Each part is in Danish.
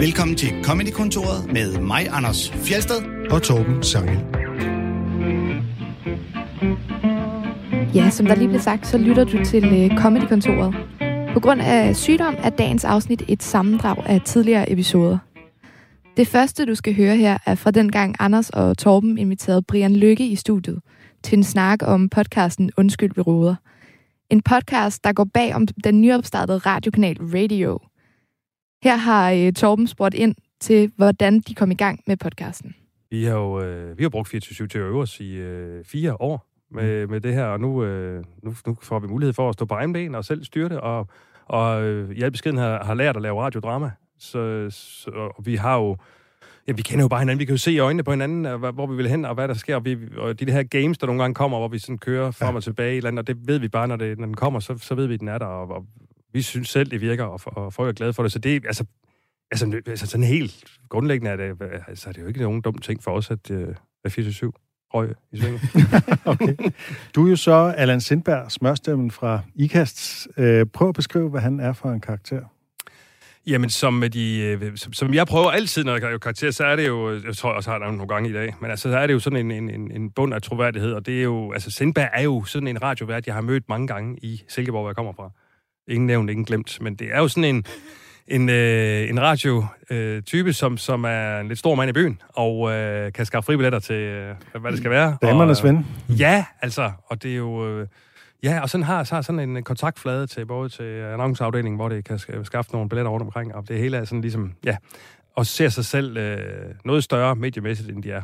Velkommen til Comedy-kontoret med mig, Anders Fjeldsted og Torben Sanghel. Ja, som der lige blev sagt, så lytter du til Comedy-kontoret. På grund af sygdom er dagens afsnit et sammendrag af tidligere episoder. Det første, du skal høre her, er fra dengang Anders og Torben inviterede Brian Lykke i studiet til en snak om podcasten Undskyld, vi råder. En podcast, der går bag om den nyopstartede radiokanal Radio. Her har Torben spurgt ind til, hvordan de kom i gang med podcasten. Vi har brugt 24/7 til at øve os i 4 år med det her, og nu får vi mulighed for at stå på egen ben og selv styre det, og i al beskedenhed har lært at lave radiodrama. Så vi har jo... Ja, vi kender jo bare hinanden. Vi kan jo se i øjnene på hinanden, hvor vi vil hen, og hvad der sker. Og de her games, der nogle gange kommer, hvor vi sådan kører frem og tilbage i et eller andet, og det ved vi bare, når den kommer, så ved vi, at den er der. Og vi synes selv, det virker, og folk er glade for det. Så det er altså sådan helt grundlæggende, er det jo ikke nogen dum ting for os, at 4-7 røg i svinget. Okay. Du er jo så Allan Sindberg, smørstemmen fra Ikast. Prøv at beskrive, hvad han er for en karakter. Jamen, som jeg prøver altid, når jeg gør karakter, så er det jo, jeg tror jeg også har det nogle gange i dag, men altså, så er det jo sådan en bund af troværdighed, og det er jo, altså, Sindberg er jo sådan en radiovært, jeg har mødt mange gange i Silkeborg, hvor jeg kommer fra. Ingen nævnt, ingen glemt, men det er jo sådan en radiotype, som er en lidt stor mand i byen, og kan skaffe fribilletter til, hvad det skal være. Damernes ven. Ja, altså, og det er jo... Ja, og sådan har sådan en kontaktflade til både til annonceafdelingen, hvor det kan skaffe nogle billetter rundt omkring, og det hele er sådan ligesom, ja, og ser sig selv noget større mediemæssigt, end de er.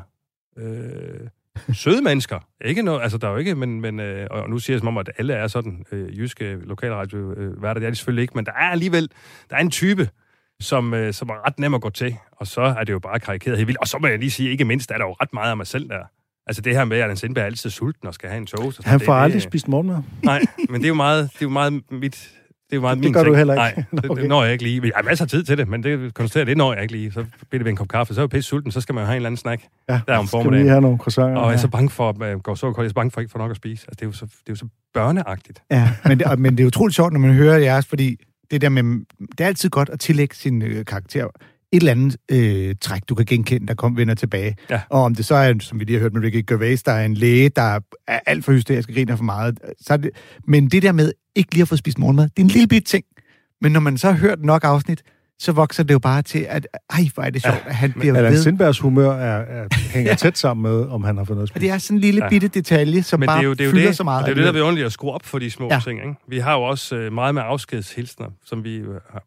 Søde mennesker. Ikke noget, altså der er jo ikke, men og nu siger jeg som om, at alle er sådan jyske lokalradio-værter, det er de selvfølgelig ikke, men der er alligevel, der er en type, som er ret nem at gå til, og så er det jo bare karikeret helt vildt. Og så må jeg lige sige, ikke mindst, er der jo ret meget af mig selv der. Altså det her med, at Allan Sindberg er altid sulten og skal have en toast. Han får aldrig spist morgenmad. Nej, men det er jo meget, det er jo meget min ting. Det gør du heller ikke. Nej, okay. Det når jeg ikke lige. Jeg har masser af tid til det, men det konstaterer det når jeg ikke lige. Så bliver det ved en kop kaffe, så er jeg pisse sulten, så skal man jo have en eller anden snack. Ja, der om formiddagen. Skal vi have nogle croissanter. Og jeg er så bange for, at går sukkerkold, jeg er så bange for ikke for nok at spise. Altså det er jo så børneagtigt. Ja, men det er utroligt sjovt, når man hører jeres, fordi det der med, det er altid godt at tillægge sin karakter et eller andet træk, du kan genkende, der vender tilbage. Ja. Og om det så er, som vi lige har hørt med Ricky Gervais, der er en læge, der er alt for hysterisk og griner for meget. Så det, men det der med ikke lige at få spist morgenmad, det er en lille bit ting. Men når man så har hørt nok afsnit, så vokser det jo bare til, at ej, hvor er det sjovt, at han bliver ved. Allan Sindbergs humør hænger tæt sammen med, om han har fået noget spist. Og det er sådan en lille bitte detalje, som men bare det er jo fylder så meget. Det er jo det, der vi ordentligt at skrue op for de små ting. Ikke? Vi har jo også meget med afskedshilsner, som vi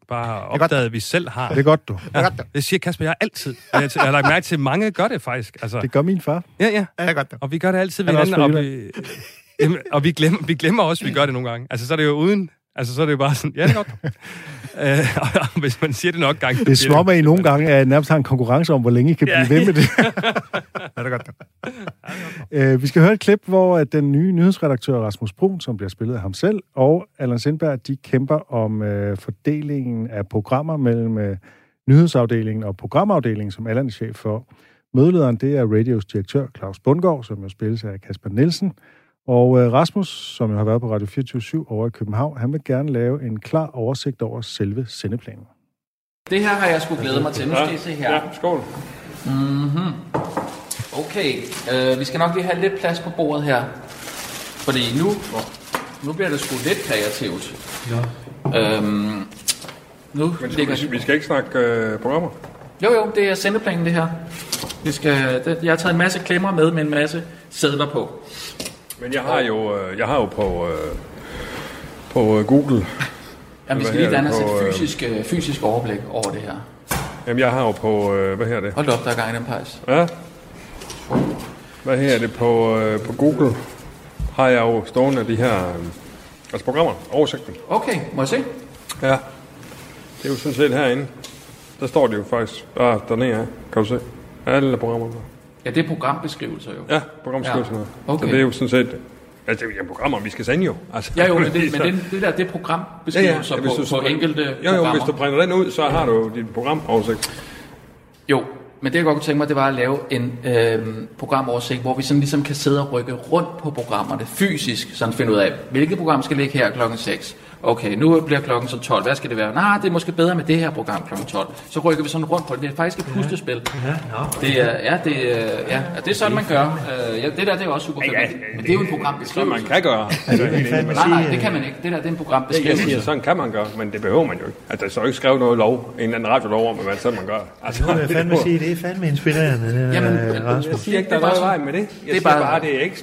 bare har opdaget, at vi selv har. Det er godt, du. Ja, det siger Kasper, jeg altid. Jeg har lagt mærke til, at mange gør det faktisk. Altså, det gør min far. Ja. Det er godt, du. Og vi gør det altid ved hinanden, og vi glemmer også, at vi gør det nogle gange. Altså, så er det jo uden... Altså, så er det jo bare sådan, ja, det er godt. Og hvis man siger det nok gange... Det slår mig i nogle gange, at nærmest har en konkurrence om, hvor længe I kan blive ved med det. Ja, det er godt. Vi skal høre et klip, hvor den nye nyhedsredaktør Rasmus Brun, som bliver spillet af ham selv, og Allan Sindberg, de kæmper om fordelingen af programmer mellem nyhedsafdelingen og programafdelingen, som Allan er chef for. Mødelederen, det er Radios direktør Claus Bundgaard, som jo spilles af Kasper Nielsen. Og Rasmus, som jo har været på Radio 24/7 over i København, han vil gerne lave en klar oversigt over selve sendeplanen. Det her har jeg sgu glædet mig til. Nu skal I se her. Ja, skål. Mm-hmm. Okay, vi skal nok lige have lidt plads på bordet her. Fordi nu bliver det sgu lidt kreativt. Ja. Vi skal ikke snakke programmer? Jo, det er sendeplanen det her. Jeg har taget en masse klemmer med en masse sædler på. Men jeg har jo på Google... Jamen, vi skal lige danne os et fysisk overblik over det her. Jamen, jeg har jo på... Hvad her er det? Hold op, der er gang i den pejs. Ja. Hvad her er det? På Google har jeg jo stående de her... Altså programmer, oversigten. Okay, må jeg se? Ja. Det er jo sådan set herinde. Der står det jo faktisk bare dernede her. Kan du se? Alle programmerne. Ja, det er programbeskrivelser jo. Ja, programbeskrivelser. Ja. Okay. Så det er jo sådan set... Altså, det er programmer, vi skal sende jo. Altså, ja, jo, men det er programbeskrivelser på enkelte programmer. Jo, hvis du brænder den ud, så har du jo din programoversigt. Jo, men det jeg godt kunne tænke mig, det var at lave en programoversigt, hvor vi sådan ligesom kan sidde og rykke rundt på programmerne fysisk, sådan finde ud af, hvilket program skal ligge her klokken 6, okay, nu bliver klokken så 12, hvad skal det være? Nej, det er måske bedre med det her program klokken 12. Så rykker vi sådan rundt på det. Det er faktisk et puslespil. Det er sådan, man gør. Det der, det er også super fedt. Men det er jo et programbeskrivelse. Det man kan gøre. Nej, det kan man ikke. Det der, det er en programbeskrivelse. Ja, sådan kan man gøre, men det behøver man jo ikke. Altså, der står ikke skrevet noget lov, en eller anden radiolov om, hvad sådan man gør. Altså, det vil jeg fandme sige, det er fandme inspirerende. Jamen, Rasmus. Jeg siger ikke, der er noget vej med det. Jeg siger bare, det er ikke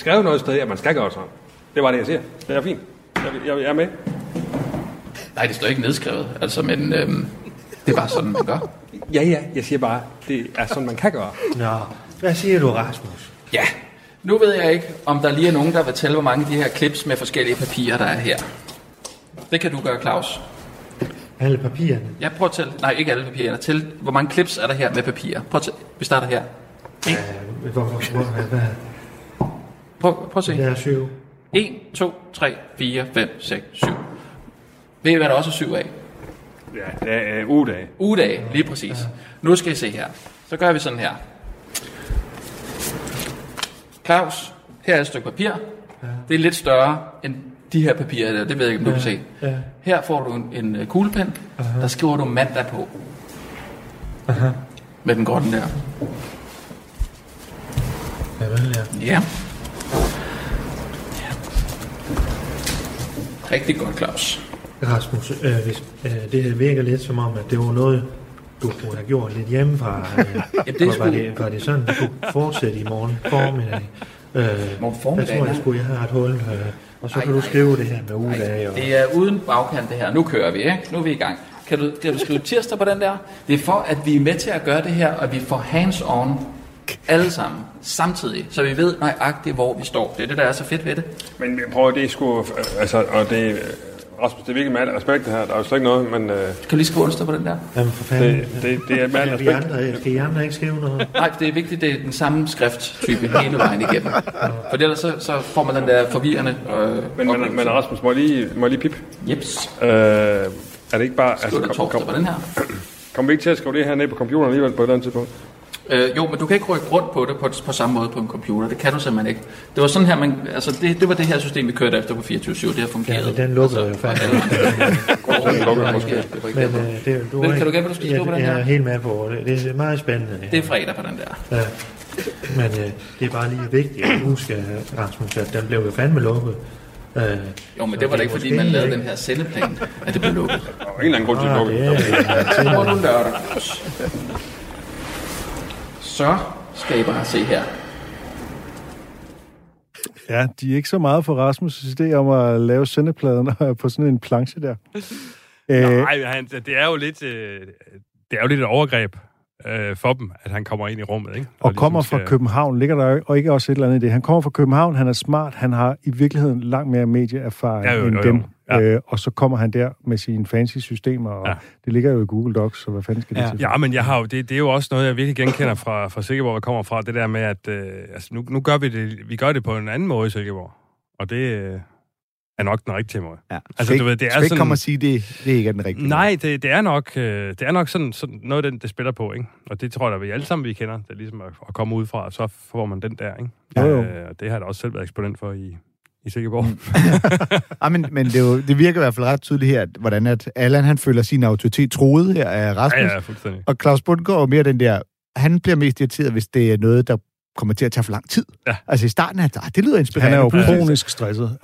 skrevet noget sted, at man skal gøre sådan. Det var det, jeg siger. Det er fint. Jeg er med. Nej, det står ikke nedskrevet, altså, men det er bare sådan, man gør. Ja, jeg siger bare, det er sådan, man kan gøre. Nå, hvad siger du, Rasmus? Ja, nu ved jeg ikke, om der lige er nogen, der vil tælle, hvor mange af de her klips med forskellige papirer, der er her. Det kan du gøre, Claus. Alle papirerne? Ja, prøv at tælle. Nej, ikke alle papirerne. Tæl, hvor mange klips er der her med papirer? Prøv at tælle. Vi starter her. Prøv at se. Der er 7. 1, 2, 3, 4, 5, 6, 7. Ved I, hvad der også er 7 af? Ja, det er ugedage. Ugedage, lige præcis. Nu skal I se her. Så gør vi sådan her. Claus, her er et stykke papir. Det er lidt større end de her papirer der. Det ved jeg ikke, om du kan se. Her får du en kuglepen. Der skriver du mandag på. Med den grønne der. Ja. Rigtig godt, Claus. Rasmus, det virker lidt som om, at det var noget, du kunne have gjort lidt hjemmefra. Var det sådan, du kunne fortsætte i morgen formiddag? Jeg tror, jeg har et hul. Og så kan du skrive det her med ugedage. Og... Det er uden bagkant det her. Nu kører vi, ikke? Nu er vi i gang. Kan du skrive tirsdag på den der? Det er for, at vi er med til at gøre det her, og vi får hands-on alle sammen, samtidig, så vi ved nøjagtigt, hvor vi står. Det er det, der er så fedt ved det. Men prøv, det er sgu... Altså, og det... Rasmus, det er virkelig med alt respekt, det her. Der er jo slet ikke noget, men... Kan du lige skrive understå på den der? Jamen, for fanden. Det er med alt respekt. Skal I andre ikke skrive noget? Nej, det er vigtigt, det er den samme skrifttype hele vejen igennem. For ellers så får man den der forvirrende... Men Rasmus, må jeg lige pip? Jeps. Er det ikke bare... Skriv altså, torsdag på den her. Kommer vi ikke til at skrive det her ned på computeren alligevel på et eller andet tidspunkt? Jo, men du kan ikke rykke rundt på det på samme måde på en computer. Det kan du simpelthen ikke. Det var sådan her, man, altså det var det her system, vi kørte efter på 24/7. Det har fungeret. Ja, men den lukkede altså, jo faktisk. Den lukkede måske. Men kan du gætte, hvad du skal skrive på den her? Jeg er helt med på det. Det er meget spændende. Det er fredag på den der. Ja. Men det er bare lige vigtigt at huske, Rasmus, at den blev jo fandme lukket. Jo, men det var da ikke, fordi man lavede den her sendeplan, at det blev lukket. Der var en eller anden grund til at lukke. Så skal I bare se her. Ja, de er ikke så meget for Rasmus' idé om at lave sendepladen på sådan en planche der. Nej, det er jo lidt et overgreb for dem, at han kommer ind i rummet, ikke? Og ligesom kommer fra København, ligger der og ikke også et eller andet i det. Han kommer fra København, han er smart, han har i virkeligheden langt mere medieerfaring end dem. Ja. Og så kommer han der med sine fancy systemer, og det ligger jo i Google Docs, så hvad fanden skal det til? Ja, men jeg har jo, det er jo også noget, jeg virkelig genkender fra Silkeborg, jeg kommer fra, det der med, at nu gør vi det, på en anden måde i Silkeborg, og det er nok den rigtige måde. Ja. Altså, du ved, det er sådan... ikke komme og sige, det er ikke den rigtige måde. Nej, det er nok sådan noget, det spiller på, ikke? Og det tror jeg, vi alle sammen, vi kender, det er ligesom at komme ud fra, og så får man den der, ikke? Jo. Og det har jeg også selv været eksponent for i Silkeborg. Ja, men det virker i hvert fald ret tydeligt her, hvordan at Allan, han føler sin autoritet troet her af Rasmus. Ja, fuldstændig. Og Claus Bundgaard mere den der, han bliver mest irriteret, hvis det er noget, der kommer til at tage for lang tid. Ja. Altså i starten, det lyder inspirerende. Han er jo kronisk stresset.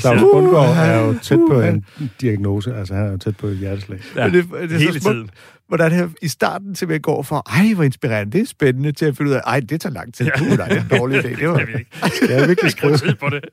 Claus Bundgaard er jo tæt på en diagnose, altså han er jo tæt på et hjerteslag. Ja, det er hele tiden. Hvordan her i starten til jeg går for, hvor inspirerende, det er spændende, til at finde ud af, det tager lang tid. Nej, det er en dårlig idé. Det var virkelig skrevet på det.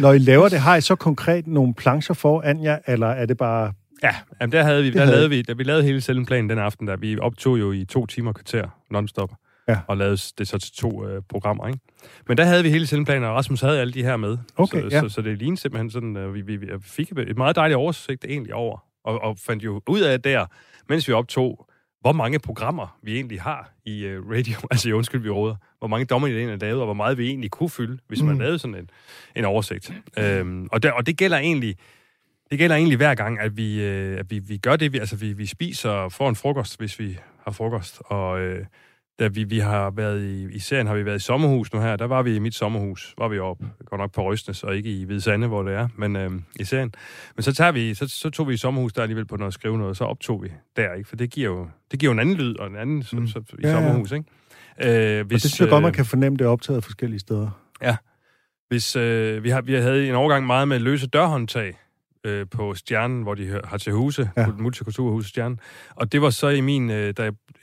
Når I laver det, har I så konkret nogle plancher foran jer, eller er det bare... Ja, jamen vi lavede hele selvplanen den aften, der vi optog jo i 2 timer kvarter non-stop. Ja. Og lavede det så til 2 programmer, ikke? Men der havde vi hele selvplanen, og Rasmus havde alle de her med. Okay, så det lignede simpelthen sådan, vi fik et meget dejligt oversigt egentlig over, og fandt jo ud af der, mens vi optog, hvor mange programmer vi egentlig har i radio, altså i Undskyld, vi råder, hvor mange dommer vi egentlig lavede, og hvor meget vi egentlig kunne fylde, hvis man lavede sådan en oversigt. Og det gælder egentlig... Det gælder egentlig hver gang, at vi gør det. Vi spiser for en frokost, hvis vi har frokost, og da vi har været i serien, har vi været i Sommerhus nu her. Der var vi i mit sommerhus, var vi oppe, godt nok på Røsnæs, og ikke i Hvide Sande, hvor det er, men i serien. Men så, tog vi i Sommerhus, der alligevel på noget at skrive noget, og så optog vi der, ikke? For det giver jo en anden lyd, og en anden så, i Sommerhus, ikke? Hvis, og det synes jeg godt, man kan fornemme, det er optaget forskellige steder. Ja. Hvis, vi havde en overgang meget med løse dørhåndtag på Stjernen, hvor de har til huse, Multikulturhuset Stjernen. Og det var så i min,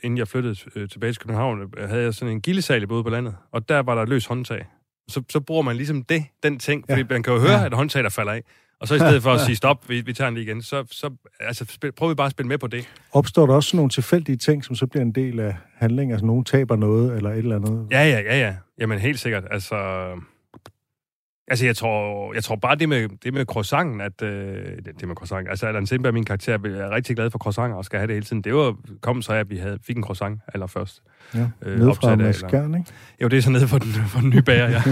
inden jeg flyttede tilbage til København, havde jeg sådan en gildesal både på landet, og der var der løs håndtag. Så bruger man ligesom den ting, fordi man kan jo høre, at håndtag, der falder af. Og så i stedet for at sige stop, vi tager den lige igen, så prøver vi bare at spille med på det. Opstår der også sådan nogle tilfældige ting, som så bliver en del af handlingen? Altså nogen taber noget, eller et eller andet? Ja. Jamen helt sikkert. Altså, jeg tror bare det med croissanten, at... det med croissanten... Altså, Allan Sindberg, min karakter, er rigtig glad for croissanter og skal have det hele tiden. Det var kommet så af, at vi fik en croissant allerførst. Ja, nede fra maskeren, ikke? Jo, det er så nede for den nye bager, ja.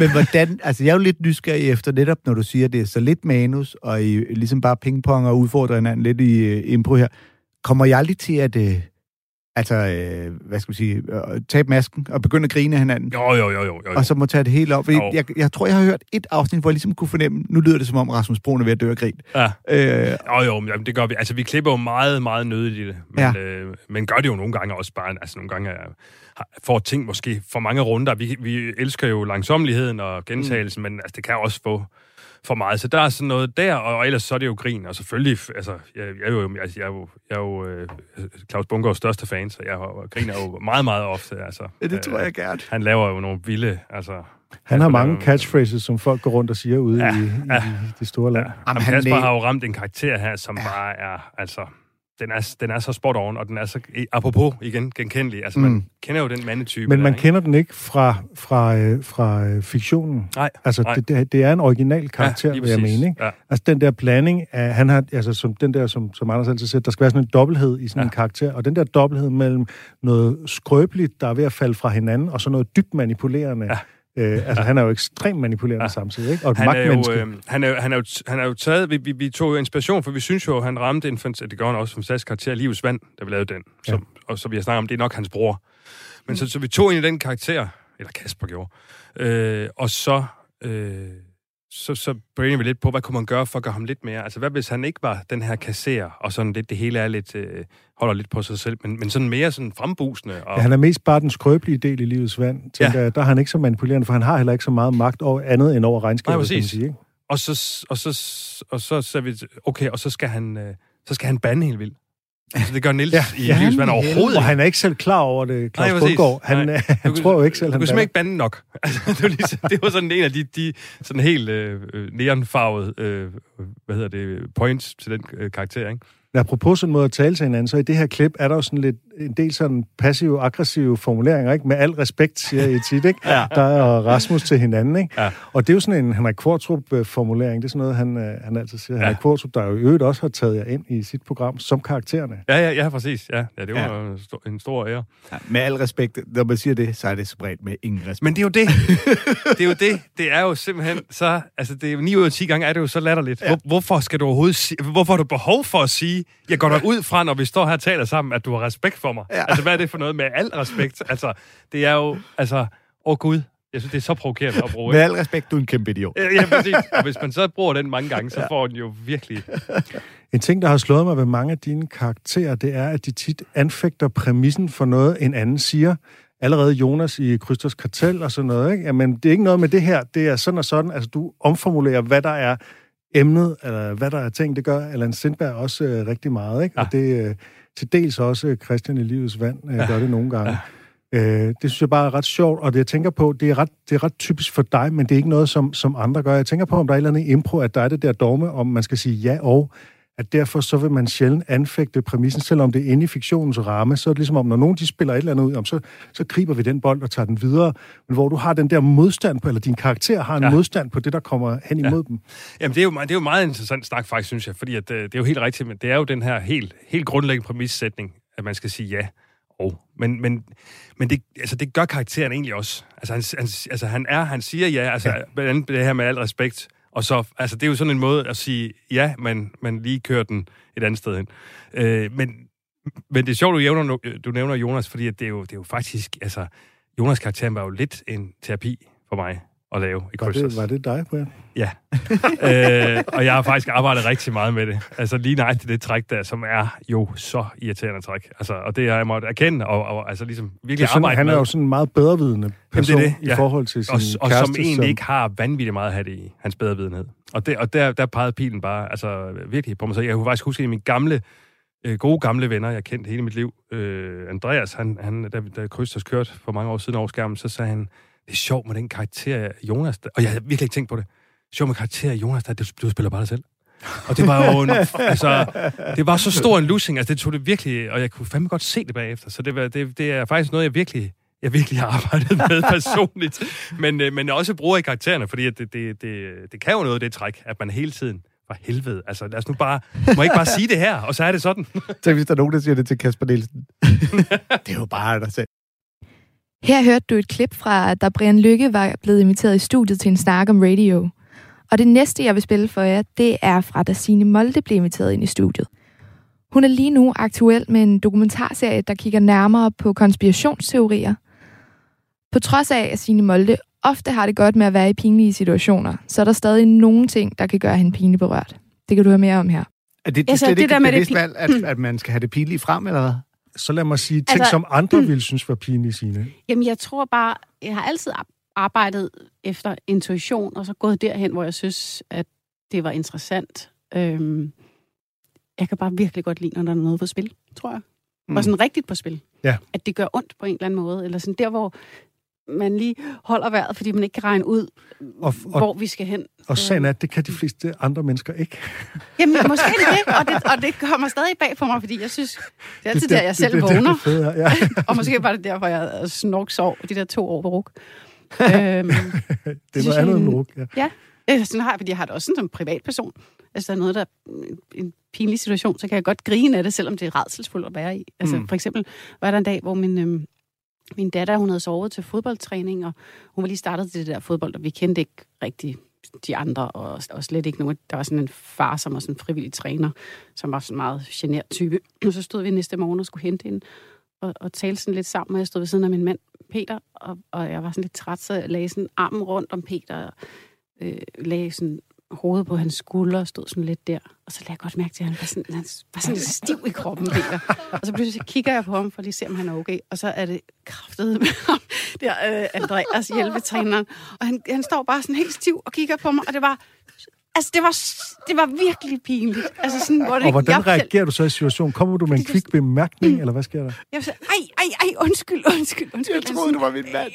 Men hvordan... Altså, jeg er jo lidt nysgerrig efter netop, når du siger, det er så lidt manus, og I ligesom bare pingpong og udfordrer hinanden lidt i impro her. Kommer jeg aldrig til at... hvad skal man sige, tabe masken og begynde at grine af hinanden. Jo. Og så må tage det hele op. Jeg tror, jeg har hørt et afsnit, hvor jeg ligesom kunne fornemme, nu lyder det som om Rasmus Brun er ved at dø af grin. Ja. Jamen, det gør vi. Altså, vi klipper jo meget, meget nødigt i det. Men gør det jo nogle gange også bare. Altså, nogle gange får ting måske for mange runder. Vi elsker jo langsomligheden og gentagelsen, men altså, det kan også få for meget. Så der er sådan noget der, og ellers så er det jo grin, og selvfølgelig, altså, jeg er jo Claus Bundgaards største fan, så jeg griner jo meget, meget ofte, altså. Det tror jeg gerne. Han laver jo nogle vilde, altså... Han har mange catchphrases, som folk går rundt og siger ude i det store land. Jamen, Kasper har jo ramt en karakter her, som bare er, altså... Den er så spot on, og den er så, apropos igen, genkendelig. Altså, man kender jo den mandetype. Men man kender den ikke fra fiktionen. Nej. Altså, nej. Det er en original karakter, vil jeg mene. Ja. Altså, den der blanding af, han har, altså, som den der, som Anders altid siger, der skal være sådan en dobbelthed i sådan en karakter, og den der dobbelthed mellem noget skrøbeligt, der er ved at falde fra hinanden, og så noget dybt manipulerende. Ja. Han er jo ekstremt manipulerende samtidig, ikke? Og et magtmenneske. Han er jo taget... Vi tog jo inspiration, for vi synes jo, han ramte en... Det gør han også som sags karakter, Livets Vand, da vi lavede den. Som, og så vi har snakket om, det er nok hans bror. Men så vi tog ind i den karakter, eller Kasper gjorde, og så... Så brænder vi lidt på, hvad kunne man gøre for at gøre ham lidt mere? Altså, hvad hvis han ikke var den her kasserer, og sådan lidt, det hele er lidt, holder lidt på sig selv, men sådan mere sådan frembusende? Og... Ja, han er mest bare den skrøbelige del i Livets Vand, tænker jeg. Der er han ikke så manipulerende, for han har heller ikke så meget magt over andet end over regnskabet, kan man sige, ikke? Og så ser vi, okay, og så skal han, bande helt vildt. Altså, det gør Niels i Livets Vand overhovedet. Og han er ikke selv klar over det, Claus Bundgaard. Han tror jo ikke selv, han... Du kunne simpelthen ikke bande nok. Altså, det var sådan en af de sådan helt neonfarvede, points til den karakter, ikke? Apropos sådan en måde at tale til hinanden, så i det her klip er der jo sådan lidt en del sådan passive-aggressive formuleringer, ikke? Med al respekt, siger I tit, ikke? Der er Rasmus til hinanden, ikke? Ja. Og det er jo sådan en Henrik Qvortrup-formulering, det er sådan noget, han altid siger. Ja. Henrik Qvortrup, der jo i øvrigt også har taget jer ind i sit program som karaktererne. Ja, præcis. Ja, det var en stor ære. Ja, med al respekt, når man siger det, så er det spredt med ingen respekt. Men det er jo det. Det er jo simpelthen så, altså det er jo 9 ud af 10 gange er det jo så latterligt. Ja. Hvorfor har du behov for at sige, jeg går der ud fra, når vi står her og taler sammen, at du har respekt for mig. Ja. Altså, hvad er det for noget med al respekt? Altså, det er jo... Altså, Gud, jeg synes, det er så provokerende at bruge. Med al respekt, du er en kæmpe idiot. Ja, præcis. Og hvis man så bruger den mange gange, så får den jo virkelig... En ting, der har slået mig ved mange af dine karakterer, det er, at de tit anfægter præmissen for noget, en anden siger. Allerede Jonas i Krysters Kartel og sådan noget, ikke? Jamen, det er ikke noget med det her. Det er sådan og sådan. Altså, du omformulerer, hvad der er emnet, eller hvad der er ting, det gør Allan Sindberg også rigtig meget, ikke? Ja. Og det til dels også Christian i Livets Vand gør det nogle gange. Ja. Det synes jeg bare er ret sjovt, og det jeg tænker på, det er ret typisk for dig, men det er ikke noget, som andre gør. Jeg tænker på, om der er et eller andet impro, at der er det der dogme, om man skal sige ja og, at derfor så vil man sjældent anfægte præmissen, selvom det er inde i fiktionens ramme, så er det ligesom om, når nogen de spiller et eller andet ud, om, så griber vi den bold og tager den videre, men hvor du har den der modstand på, eller din karakter har en modstand på det, der kommer hen imod dem. Jamen, det er jo meget interessant snak, faktisk, synes jeg, fordi at, det er jo helt rigtigt, men det er jo den her helt grundlæggende præmissætning, at man skal sige ja. Men det, altså det gør karakteren egentlig også. Altså, han siger ja, altså blandt det her med al respekt. Og så, altså det er jo sådan en måde at sige, ja, man lige kører den et andet sted hen. Men Men det er sjovt, du nævner Jonas, fordi at det er jo faktisk... Altså, Jonas' karakter var jo lidt en terapi for mig at lave i Krysters. Var det dig, Brian? Ja. Og jeg har faktisk arbejdet rigtig meget med det. Altså lige nøjagtigt det træk der, som er jo så irriterende træk. Altså, og det har jeg måttet erkende, og altså ligesom virkelig arbejde med. Han er jo sådan en meget bedrevidende person i forhold til sin kæreste. Og som egentlig ikke har vanvittigt meget at have det i, hans bedrevidenhed. Og der pegede pilen bare altså virkelig på mig. Så jeg kunne faktisk huske, at mine gode gamle venner, jeg kendte hele mit liv, Andreas, han da Krysters kørte for mange år siden over skærmen, så sagde han, det er sjovt med den karakter Jonas, og jeg havde virkelig ikke tænkt på det. Sjovt med karakter Jonas, du spiller bare dig selv. Og det var jo det var så stor en lussing, altså det tog det virkelig, og jeg kunne fandme godt se det bagefter. Så det er faktisk noget, jeg virkelig har arbejdet med personligt, men også bruger i karaktererne, fordi det kan jo noget, det træk, at man hele tiden for helvede, altså lad os nu bare... Må ikke bare sige det her, og så er det sådan. Tænk, hvis der er nogen, der siger det til Kasper Nielsen. Det er jo bare dig selv. Her hørte du et klip fra, da Brian Lykke var blevet inviteret i studiet til en snak om radio. Og det næste, jeg vil spille for jer, det er fra, da Signe Molde blev inviteret ind i studiet. Hun er lige nu aktuel med en dokumentarserie, der kigger nærmere på konspirationsteorier. På trods af, at Signe Molde ofte har det godt med at være i pinlige situationer, så er der stadig nogen ting, der kan gøre hende pineberørt. Det kan du høre mere om her. Er det altså, slet det ikke bevidst valg, at man skal have det pinlige frem, eller hvad? Så lad mig sige ting, som andre ville synes var pinlige, Signe. Jamen, jeg tror bare, jeg har altid arbejdet efter intuition, og så gået derhen, hvor jeg synes, at det var interessant. Jeg kan bare virkelig godt lide, når der er noget på spil, tror jeg. Og sådan rigtigt på spil. Ja. At det gør ondt på en eller anden måde, eller sådan der, hvor man lige holder vejret, fordi man ikke kan regne ud, hvor vi skal hen. Og sagen er, at det kan de fleste andre mennesker ikke. Jamen, måske det, og det kommer stadig bag på mig, fordi jeg synes, det er altid der, jeg selv vågner. Fede, ja. Og måske var det derfor, jeg snorksov de der 2 år på RUC. Det var andet end RUC, ja. Ja, sådan har jeg, fordi jeg har det også sådan som privatperson. Altså, der er noget, der en pinlig situation, så kan jeg godt grine af det, selvom det er rædselsfuldt at være i. Altså, for eksempel var der en dag, hvor min datter, hun havde sovet til fodboldtræning, og hun var lige startet til det der fodbold, og vi kendte ikke rigtig de andre, og slet ikke nogen. Der var sådan en far, som var sådan en frivillig træner, som var sådan en meget genert type. Og så stod vi næste morgen og skulle hente hende, og talte sådan lidt sammen, og jeg stod ved siden af min mand, Peter, og jeg var sådan lidt træt, så jeg lagde sådan armen rundt om Peter, og lagde sådan hovedet på hans skulder, og stod sådan lidt der. Og så lagde jeg godt mærke til, at han var sådan lidt stiv i kroppen, Peter. Og så pludselig kigger jeg på ham, for lige at se, om han er okay. Og så er det kraftedet med ham, der Andreas hjælpetræneren. Og han står bare sådan helt stiv og kigger på mig, og det var... Altså, det var virkelig pinligt. Altså, sådan, hvor det, og hvordan reagerer du så i situationen? Kommer du med en kvik bemærkning, eller hvad sker der? Jeg sagde, ej, undskyld. Jeg troede, du var min mand.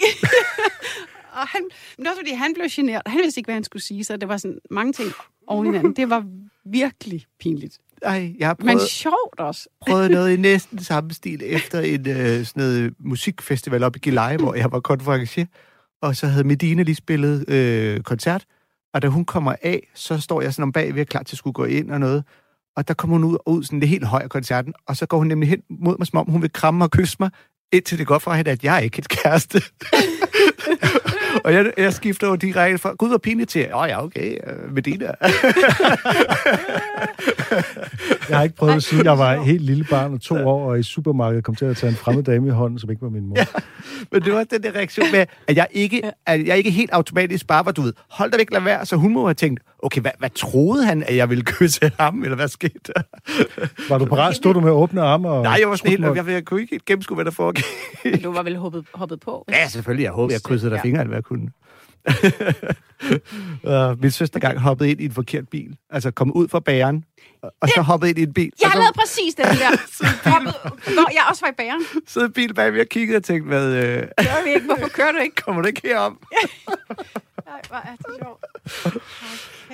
Og han, men det var fordi, han blev generet. Han vidste ikke, hvad han skulle sige, så det var sådan mange ting oven i hinanden. Det var virkelig pinligt. Ej, jeg har prøvet, men sjovt også. Prøvet noget i næsten samme stil efter en sådan noget musikfestival op i Gilleleje, hvor jeg var konferencier, og så havde Medina lige spillet koncert, og da hun kommer af, så står jeg sådan om bag, vi er klar til at skulle gå ind og noget, og der kommer hun ud sådan det helt høje af koncerten, og så går hun nemlig hen mod mig, som om hun vil kramme og kysse mig, indtil det går fra hende, at jeg er ikke et kæreste. Og jeg skifter jo direkte fra gud og pinligt til, ja, okay, med det der. Jeg har ikke prøvet at sige, at jeg var et helt lille barn og 2 år, og i supermarkedet kom til at tage en fremmed dame i hånden, som ikke var min mor. Ja, men det var den der reaktion med, at jeg ikke helt automatisk bare var, du ved, hold da væk, lad være, så hun må have tænkt, okay, hvad troede han, at jeg ville kysse ham, eller hvad skete der? Var du parat? Stod du med åbne arme? Og nej, jeg var sådan helt, jeg kunne ikke helt gennemskue, hvad der foregik. Du var vel hoppet på? Ja, selvfølgelig. Jeg håber, jeg krydsede dig fingeren, hvad jeg kunne. Min søster gang hoppede ind i en forkert bil. Altså, kom ud fra bageren, og så hoppede ind i en bil. Jeg har lavet præcis det der. Nå, jeg også var i bageren. Så en bil bagved, jeg kiggede og tænkte, hvad... Det var vi ikke. Hvorfor kører du ikke? Kommer du ikke herom? Nej, hvor er det sjovt.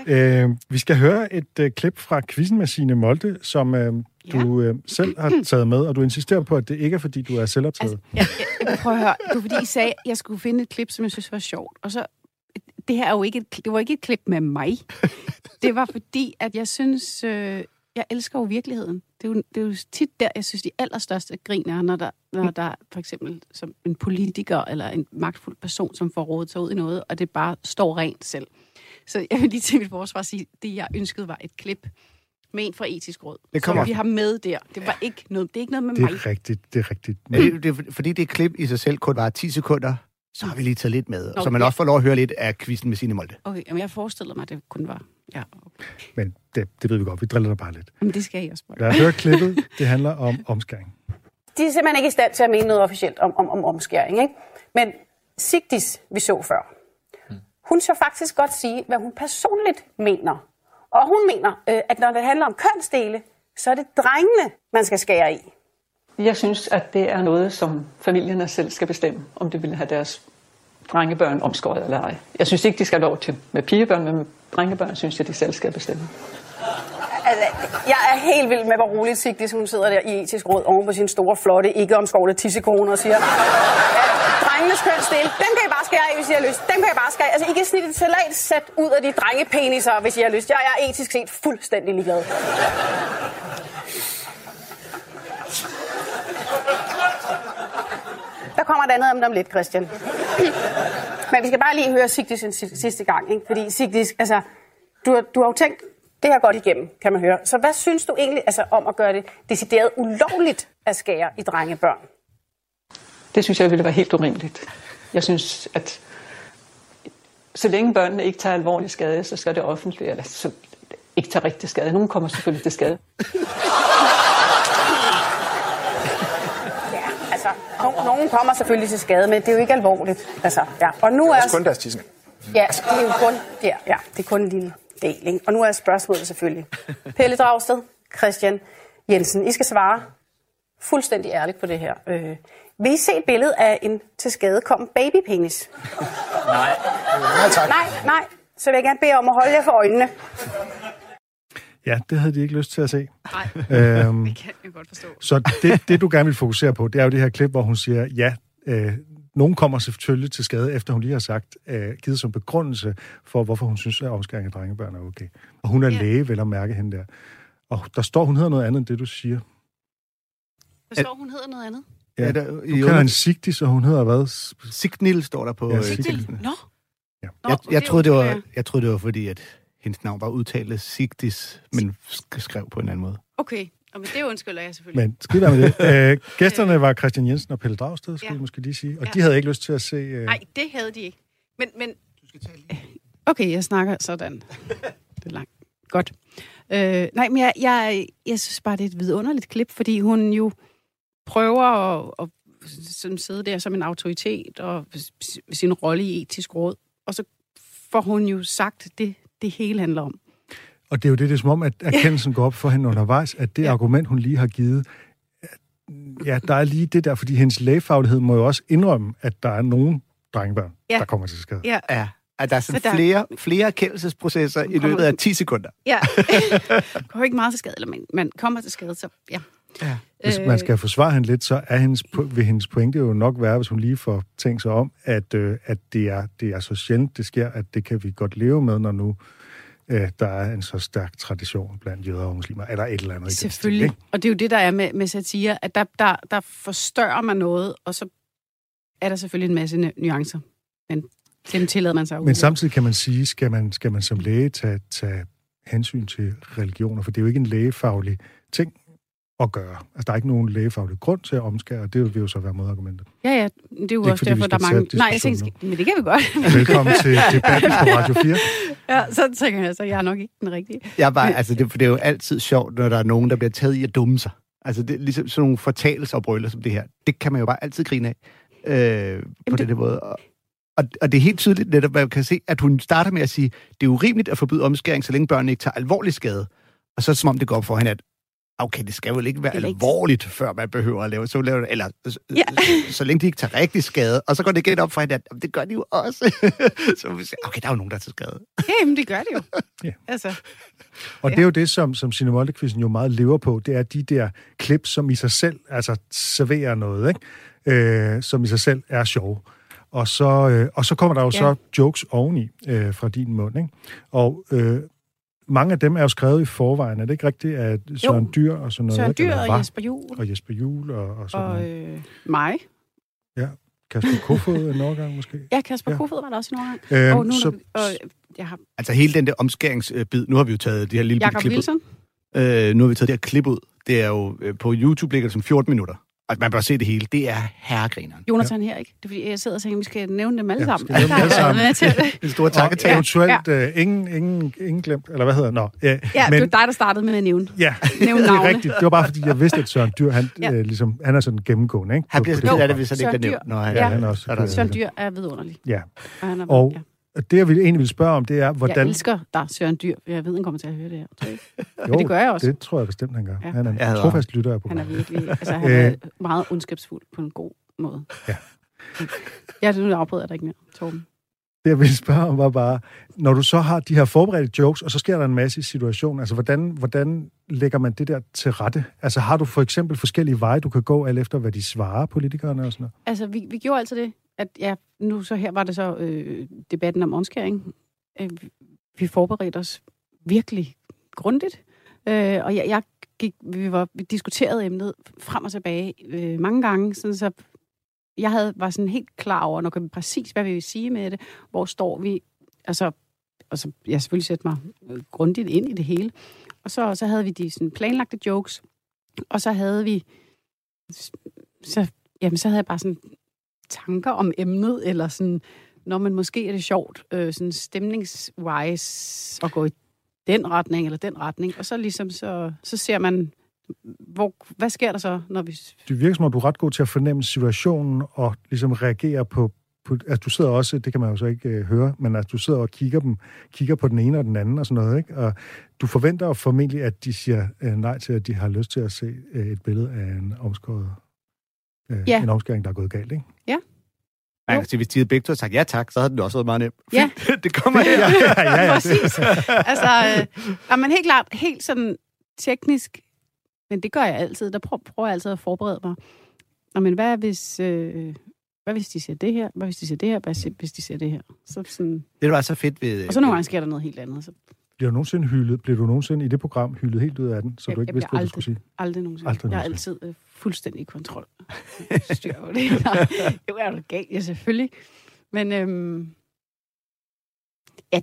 Okay. Vi skal høre et klip fra quizzen med Signe Molde, som du selv har taget med, og du insisterer på, at det ikke er, fordi du er selvoptaget. Altså, jeg prøv at høre. Det var, fordi I sagde, at jeg skulle finde et klip, som jeg synes var sjovt. Og så, det her er jo ikke det var ikke et klip med mig. Det var fordi, at jeg synes, jeg elsker jo virkeligheden. Det er jo tit der, jeg synes, de allerstørste griner, når der for eksempel som en politiker eller en magtfuld person, som får rodet sig ud i noget, og det bare står rent selv. Så jeg vil lige til mit forsvar sige, at det, jeg ønskede, var et klip, med en fra Etisk Råd. Det kommer. Så vi har med der. Det var ikke noget, det er ikke noget med mig. Det er rigtigt, det er rigtigt. Det, fordi det klip i sig selv kun var 10 sekunder, så har vi lige taget lidt med. Okay. Så man også får lov at høre lidt af quizzen med Signe Molde. Okay, men jeg forestillede mig, at det kun var... Ja, okay. Men det ved vi godt. Vi driller dig bare lidt. Men det skal jeg også. Lad os høre klippet. Det handler om omskæring. De er simpelthen ikke i stand til at mene noget officielt om omskæring, ikke? Men Sigdis, vi så før, hun så faktisk godt sige, hvad hun personligt mener. Og hun mener, at når det handler om kønsdele, så er det drengene, man skal skære i. Jeg synes, at det er noget, som familierne selv skal bestemme, om de vil have deres drengebørn omskåret eller ej. Jeg synes ikke, de skal lov til med pigebørn, men med drengebørn synes jeg, de selv skal bestemme. Altså, jeg er helt vild med, hvor roligt Sigdis, hun sidder der i Etisk Råd oven på sin store, flotte, ikke-omskovlet tissekone og siger, drengenes kønsdele, dem kan I bare skære af, hvis I har lyst. Dem kan I bare skære af. Altså, I kan snitte et salatsæt ud af de drengepeniser, hvis I har lyst. Jeg er etisk set fuldstændig ligeglad. Der kommer et andet om lidt, Christian. Men vi skal bare lige høre Sigdis en sidste gang, ikke? Fordi Sigdis, altså, du har jo tænkt det her godt igennem, kan man høre. Så hvad synes du egentlig altså, om at gøre det decideret ulovligt at skære i drengebørn? Det synes jeg ville være helt urimeligt. Jeg synes, at så længe børnene ikke tager alvorlig skade, så skal det offentlige eller ikke tage rigtig skade. Nogen kommer selvfølgelig til skade. Nogen kommer selvfølgelig til skade, men det er jo ikke alvorligt. Altså, ja. Og nu det er kun deres tidsning. Ja, det er jo kun, ja, det er kun en lille del. Ikke? Og nu er spørgsmålet selvfølgelig. Pelle Dragsted, Christian Jensen, I skal svare fuldstændig ærligt på det her. Vil I se et billede af en til skadekommen babypenis? Nej. Nej. Så vil jeg gerne bede om at holde jer for øjnene. Ja, det havde de ikke lyst til at se. Nej, det kan jeg godt forstå. Så det, du gerne vil fokusere på, det er jo det her klip, hvor hun siger, ja, nogen kommer selvfølgelig til skade, efter hun lige har sagt, givet som begrundelse for, hvorfor hun synes, at omskæring af drengebørn er okay. Og hun er læge, vel at mærke hende der. Og der står, hun hedder noget andet end det, du siger. Der står, hun hedder noget andet? Ja, du kalder en Sigdis, og hun hedder hvad? Signil står der på. Ja, Signil? Nå? Ja. Jeg troede, det var fordi, at... Hendes navn var udtalt Sigdis, men skrev på en anden måde. Okay, og det undskylder jeg selvfølgelig. Men skidt med det. Gæsterne var Christian Jensen og Pelle Dragsted, skulle jeg måske lige sige. Og de havde ikke lyst til at se... Nej, det havde de ikke. Men... Du skal tale lige. Okay, jeg snakker sådan. Det er langt. Godt. Nej, men jeg synes bare, det er et vidunderligt klip, fordi hun jo prøver at sådan sidde der som en autoritet og sin rolle i Etisk Råd. Og så får hun jo sagt det hele handler om. Og det er jo det er som om, at erkendelsen går op for hende undervejs, at det argument, hun lige har givet, der er lige det der, fordi hendes lægefaglighed må jo også indrømme, at der er nogen drengebørn, der kommer til skade. Ja. At der er sådan flere erkendelsesprocesser i løbet af 10 sekunder. Ja. Kommer ikke meget til skade, eller man kommer til skade, så ja. Hvis man skal forsvare hende lidt, så er hendes pointe jo nok være, hvis hun lige får tænkt sig om, at det er så sjældent, det sker, at det kan vi godt leve med, når nu der er en så stærk tradition blandt jøder og muslimer, eller et eller andet. Selvfølgelig, stil, og det er jo det, der er med satire, at der forstørrer man noget, og så er der selvfølgelig en masse nuancer, men dem tillader man sig jo. Men samtidig kan man sige, skal man som læge tage hensyn til religioner, for det er jo ikke en lægefaglig ting, at gøre. Altså, der er ikke nogen lægefaglig grund til at omskære, og det vil jo så være modargumentet. Ja, det er jo også derfor, der er mange... Nej, jeg tænker, men det kan vi godt. Velkommen til debatten på Radio 4. Ja, så tænker jeg, så jeg er nok ikke den rigtige. Det er jo altid sjovt, når der er nogen, der bliver taget i at dumme sig. Altså, det er ligesom sådan nogle fortalelser og brøler som det her. Det kan man jo bare altid grine af på den måde. Og det er helt tydeligt netop, man kan se, at hun starter med at sige, det er urimeligt at forbyde omskæring, så længe børnene ikke tager alvorlig skade. Og så som om det går op for hende, at okay, det skal vel ikke være alvorligt, før man behøver at lave så laver det, eller så længe de ikke tager rigtig skade. Og så går det igen op for hende, at det gør de jo også. Så okay, der er jo nogen, der tager skade. Jamen, det gør det jo. Altså. Og det er jo det, som Signe Molde-quizzen jo meget lever på, det er de der klip, som i sig selv serverer noget, ikke? Som i sig selv er sjove. Og så kommer der jo så jokes oveni fra din mund, ikke? Og... mange af dem er jo skrevet i forvejen. Er det ikke rigtigt, at Søren Dyr og sådan noget? Søren Dyr og Jesper Juhl. Og Jesper Juhl og sådan noget. Og mig. Ja, Kasper Kofod en overgang måske. Ja, Kasper Kofod var der også en overgang. Og nu, jeg har... Altså hele den der omskæringsbid, nu har vi jo taget de her lille bitte klippet. Jakob Wilson. Nu har vi taget det her klip ud. Det er jo på YouTube ligger det som 14 minutter. Og man bør se det hele. Det er herregrineren. Jonas her, ikke? Det er fordi, jeg sidder og tænker, at vi skal nævne dem alle sammen. Ja, vi skal nævne dem alle sammen. En stor tak. Og eventuelt ingen glemt, eller hvad hedder det? Nå. Men, det var dig, der startede med at nævne. Ja, nævne det er rigtigt. Det var bare fordi, jeg vidste, at Søren Dyr, han er sådan gennemgående, ikke? Han bliver så ked af det, hvis han ikke er nævnt. Søren Dyr er vidunderlig. Ja. Og det, jeg egentlig ville spørge om, det er, hvordan... Jeg elsker dig, Søren Dyr. Jeg ved, han kommer til at høre det her. Jo, det gør jeg også. Det tror jeg bestemt, han gør. Ja. Han er en trofast lytter på. Han er virkelig... Altså, han er meget ondskabsfuld på en god måde. Ja. Ja, det nu afbryder jeg dig ikke mere, Torben. Det, jeg ville spørge om, var bare... Når du så har de her forberedte jokes, og så sker der en masse situationer, altså, hvordan lægger man det der til rette? Altså, har du for eksempel forskellige veje, du kan gå alt efter, hvad de svarer, politikerne og sådan noget? Altså, vi gjorde altid det. At ja, nu så her var det så debatten om omskæring. Vi forberedte os virkelig grundigt, og jeg gik, vi diskuterede emnet frem og tilbage mange gange, sådan så jeg var sådan helt klar over, når vi præcis hvad vi vil sige med det, hvor står vi, og så jeg selvfølgelig sætte mig grundigt ind i det hele, og så havde vi de sådan planlagte jokes, og så havde vi så havde jeg bare sådan tanker om emnet, eller sådan, når man måske er det sjovt, sådan stemningswise, at gå i den retning, eller den retning, og så ligesom, så ser man, hvad sker der så, når vi... Det virker som om, du er ret god til at fornemme situationen, og ligesom reagere på altså du sidder også, det kan man jo så ikke høre, men altså du sidder og kigger på den ene og den anden, og sådan noget, ikke? Og du forventer jo formentlig, at de siger nej til, at de har lyst til at se et billede af en omskåret... en omskæring, der er gået galt, ikke? Ja. Man kan sige, hvis de havde begge to sagt ja tak, så havde det også været meget nemt. Ja. Det kommer her. Ja. Præcis. Altså, men helt klart, helt sådan teknisk, men det gør jeg altid. Der prøver jeg altid at forberede mig. Men hvad hvis de siger det her? Hvad hvis de siger det her? Hvad hvis de siger det her? Så sådan... Det var så fedt ved... Og så nogle gange sker der noget helt andet, så... Bliver du nogensinde i det program hyldet helt ud af den, så du ikke vidste, hvad du skulle sige? Aldrig nogensinde. Jeg er altid fuldstændig i kontrol. Styr på det. Jo, er det galt, ja, selvfølgelig. Men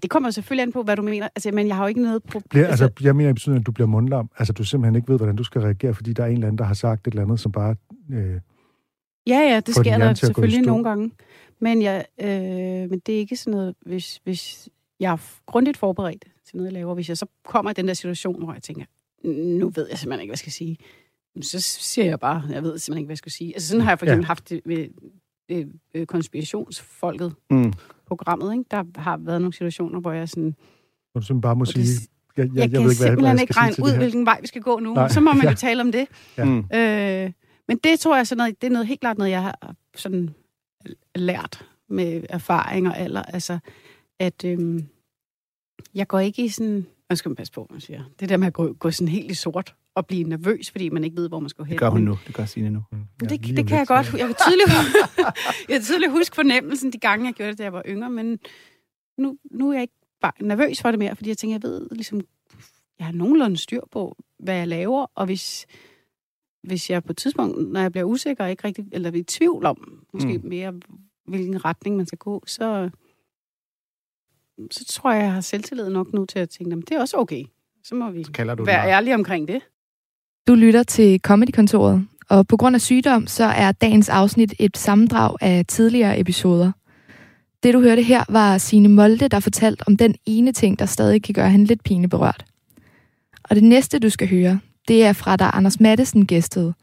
det kommer selvfølgelig an på, hvad du mener. Altså, men jeg har jo ikke noget problem. Jeg mener i betydning, at du bliver mundlam. Altså, du simpelthen ikke ved, hvordan du skal reagere, fordi der er en eller anden, der har sagt et eller andet, som bare... det sker der selvfølgelig nogle gange. Men, men det er ikke sådan noget, hvis jeg er grundigt forberedt til noget, jeg laver. Hvis jeg så kommer i den der situation, hvor jeg tænker, nu ved jeg simpelthen ikke, hvad jeg skal sige, så siger jeg bare, jeg ved simpelthen ikke, hvad jeg skal sige. Altså sådan har jeg for eksempel haft det med konspirationsfolket programmet, ikke? Der har været nogle situationer, hvor jeg sådan... Hvor du simpelthen bare må sige... Jeg kan simpelthen ikke regne ud, hvilken vej vi skal gå nu. Nej. Så må man jo tale om det. Ja. Men det tror jeg, sådan noget, det er noget helt klart noget, jeg har sådan lært med erfaring og alder. Altså, at... Jeg går ikke i sådan... Man skal passe på, man siger. Det der med at gå sådan helt i sort og blive nervøs, fordi man ikke ved, hvor man skal hen. Det gør hun nu. Det gør Signe nu. Det kan jeg godt. Jeg kan tydeligt huske fornemmelsen de gange, jeg gjorde det, da jeg var yngre, men nu er jeg ikke bare nervøs for det mere, fordi jeg tænker, jeg ved ligesom... Jeg har nogenlunde styr på, hvad jeg laver, og hvis jeg på et tidspunkt, når jeg bliver usikker, ikke rigtig, eller i tvivl om, måske mere, hvilken retning man skal gå, så tror jeg, jeg har selvtillid nok nu til at tænke, at det er også okay. Så må vi være ærlige omkring det. Du lytter til Comedykontoret, og på grund af sygdom, så er dagens afsnit et sammendrag af tidligere episoder. Det, du hørte her, var Signe Molde, der fortalte om den ene ting, der stadig kan gøre hende lidt pineberørt. Og det næste, du skal høre, det er fra, da Anders Mattesen gæstede.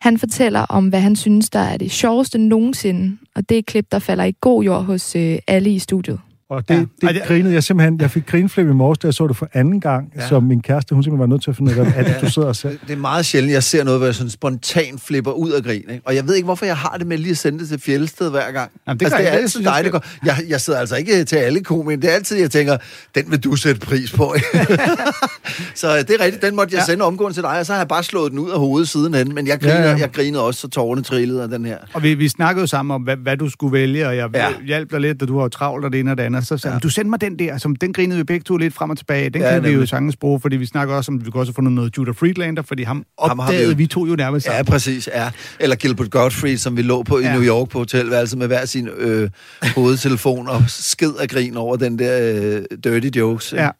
Han fortæller om, hvad han synes, der er det sjoveste nogensinde, og det er et klip, der falder i god jord hos alle i studiet. Og det grinede jeg simpelthen. Jeg fik grinflip i morges, da jeg så det for anden gang, så min kæreste, hun simpelthen var nødt til at finde ud af, at du sidder og ser. Det er meget sjældent, jeg ser noget, hvor jeg sådan spontan flipper ud af grin, ikke? Og jeg ved ikke, hvorfor jeg har det med lige at sende det til Fjeldsted hver gang. Jamen, det er altid dig, det går. Jeg sidder altså ikke til alle komikere. Det er altid, jeg tænker, den vil du sætte pris på. Så det er rigtigt. Den måtte jeg sende omgående til dig, og så har jeg bare slået den ud af hovedet sidenhen. Men jeg grinede, jeg grinede også, så tårerne trillede af den her. Og vi snakkede jo sammen om, hvad du skulle vælge, og jeg hjalp dig lidt, da du var travlt og det ene og det andet. Så sagde, du sendte mig den der, som den grinede vi begge to lidt frem og tilbage. Den kan vi jo sagtens bruge, fordi vi snakker også om, at vi kan også få noget Judah Friedlander, fordi ham opdagede vi to jo nærmest sammen. Ja, præcis. Ja. Eller Gilbert Gottfried, som vi lå på i New York på hotelværelset med hver sin hovedtelefon og sked af grin over den der dirty jokes. Ja.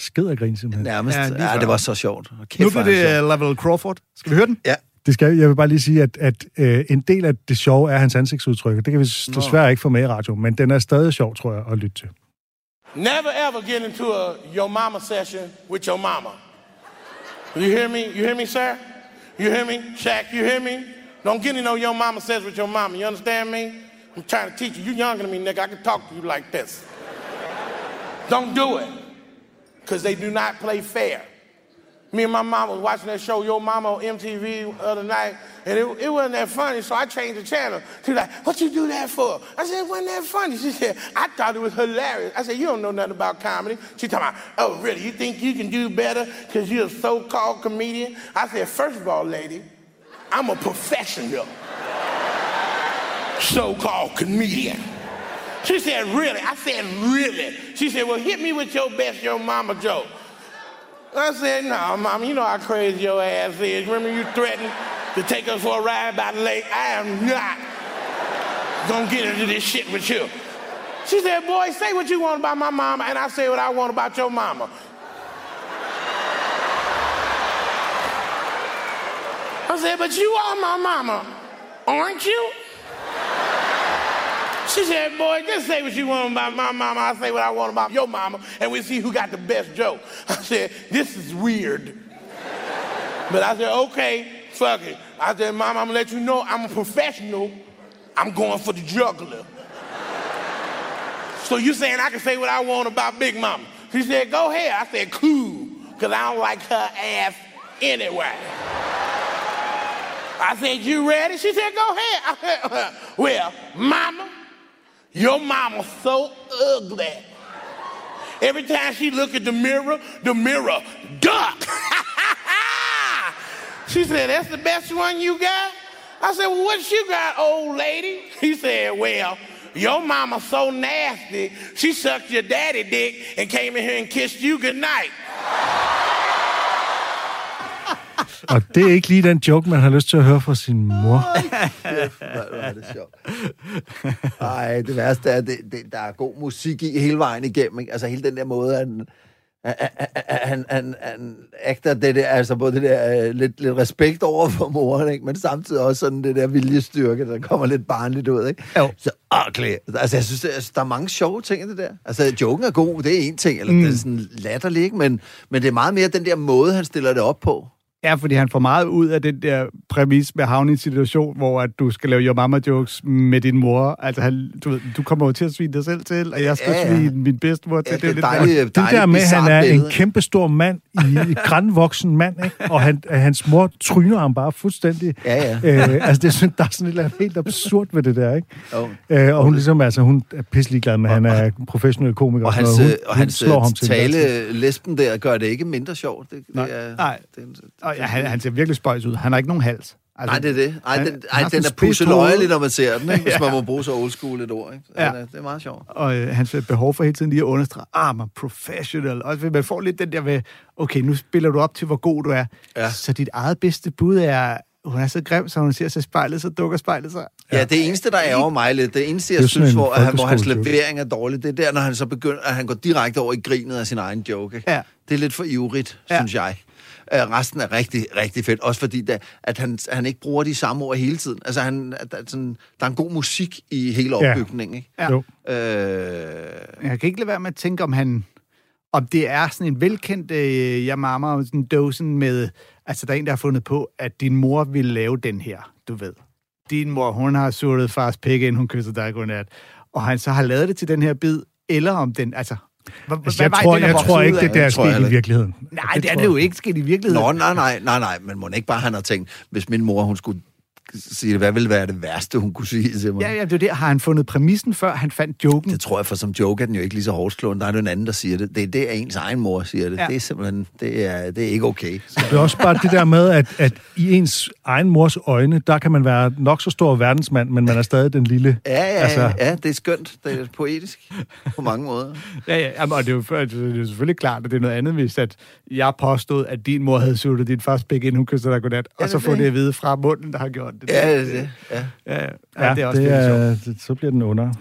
sked og grin, simpelthen. Nærmest. Ja, det var så sjovt. Kæft, nu bliver det Lavelle Crawford. Skal vi høre den? Ja. Det skal, jeg vil bare lige sige, at en del af det sjove er hans ansigtsudtryk. Det kan vi desværre ikke få med i radio, men den er stadig sjov, tror jeg, at lytte til. Never ever get into a your mama session with your mama. You hear me? You hear me, sir? You hear me? Shaq, you hear me? Don't get into your mama session with your mama. You understand me? I'm trying to teach you. You're younger than me, nigga. I can talk to you like this. Don't do it. Because they do not play fair. Me and my mom was watching that show, Your Mama, on MTV the other night, and it wasn't that funny, so I changed the channel. She was like, what you do that for? I said, it wasn't that funny. She said, I thought it was hilarious. I said, you don't know nothing about comedy. She talking about, oh, really, you think you can do better because you're a so-called comedian? I said, first of all, lady, I'm a professional so-called comedian. She said, really? I said, really? She said, well, hit me with your best Your Mama joke. I said, no, Mom, you know how crazy your ass is. Remember you threatened to take us for a ride by the lake? I am not gonna get into this shit with you. She said, boy, say what you want about my mama, and I say what I want about your mama. I said, but you are my mama, aren't you? She said, boy, just say what you want about my mama. I say what I want about your mama, and we see who got the best joke. I said, this is weird. But I said, okay, fuck it. I said, Mom, I'm gonna let you know I'm a professional. I'm going for the juggler. So you saying I can say what I want about Big Mama? She said, go ahead. I said, cool, because I don't like her ass anyway. I said, you ready? She said, go ahead. I said, well, Mama, your mama's so ugly. Every time she look at the mirror duck. She said, that's the best one you got? I said, well, what you got, old lady? He said, well, your mama's so nasty, she sucked your daddy dick and came in here and kissed you goodnight. Og det er ikke lige den joke, man har lyst til at høre fra sin mor. Hvor er det sjovt. Ej, det værste er, at der er god musik i hele vejen igennem. Ikke? Altså hele den der måde, han agter det der, altså både det der lidt respekt over for moren, ikke? Men samtidig også sådan det der viljestyrke, der kommer lidt barnligt ud, ikke? Jo. Så ugly. Altså jeg synes, der er mange sjove ting i det der. Altså joken er god, det er en ting, eller det er sådan latterlig, ikke? Men det er meget mere den der måde, han stiller det op på. Ja, fordi han får meget ud af den der præmis med havne i en situation, hvor at du skal lave your mama jokes med din mor. Altså, du kommer jo til at svine dig selv til, og jeg skal svine min bedstemor til. Det er dejligt, det der med, han er en kæmpestor mand, en grandvoksen mand, ikke? Og hans mor tryner ham bare fuldstændig. Altså, der er sådan et eller andet helt absurd ved det der, ikke? Og hun ligesom, altså, hun er pisselig glad med, at han er professionel komiker. Og hans tale-lesben der gør det ikke mindre sjovt. Nej. Ja, han ser virkelig spøjs ud. Han har ikke nogen hals. Altså, nej, det er det. Den er pusseløjelig, når man ser den, ikke? Hvis man må bruge så old school et ord. Ikke? Ja. Det er meget sjovt. Og hans behov for hele tiden lige at understrege, man professional. Og man får lidt den der ved, okay, nu spiller du op til, hvor god du er. Ja. Så dit eget bedste bud er, hun er så grim, så hun ser sig spejlet, så dukker spejlet sig. Ja, det eneste, der er over mig lidt, det eneste, jeg synes, hvor hans levering er dårlig, det der, når han så begynder, at han går direkte over i grinet af sin egen joke. Ikke? Ja. Det er lidt for ivrigt, synes jeg. Resten er rigtig, rigtig fedt. Også fordi, at han ikke bruger de samme ord hele tiden. Altså, der er en god musik i hele opbygningen, ikke? Ja. Jeg kan ikke lade være med at tænke, om det er sådan en velkendt jeg mamma, sådan dosen med, altså, der er en, der har fundet på, at din mor vil lave den her, du ved. Din mor, hun har surtet fars pikke, inden hun kysser dig godnat. Og han så har lavet det til den her bid, eller om den, altså... Jeg tror ikke, det der er sket i virkeligheden. Nej, det er jo ikke sket i virkeligheden. Nå, nej, men må ikke bare han har tænkt, hvis min mor, hun skulle sige det, hvad ville være det værste, hun kunne sige til mig? Ja, det er det. Har han fundet præmissen, før han fandt joken? Det tror jeg, for som joke er den jo ikke lige så hårdslående. Der er jo en anden, der siger det. Det er ens egen mor, siger det. Ja. Det er simpelthen, det er ikke okay. Så. Det er også bare det der med, at i ens egen mors øjne, der kan man være nok så stor verdensmand, men man er stadig den lille. Ja, det er skønt. Det er poetisk på mange måder. Jamen, og det er jo selvfølgelig klart, at det er noget andet, hvis at jeg påstod, at din mor havde suttet din fars pik, inden hun kysser dig godnat, og så få det at vide fra munden, der har gjort det. Ja, det er det. Ja. Ja, det er også det, så bliver den under.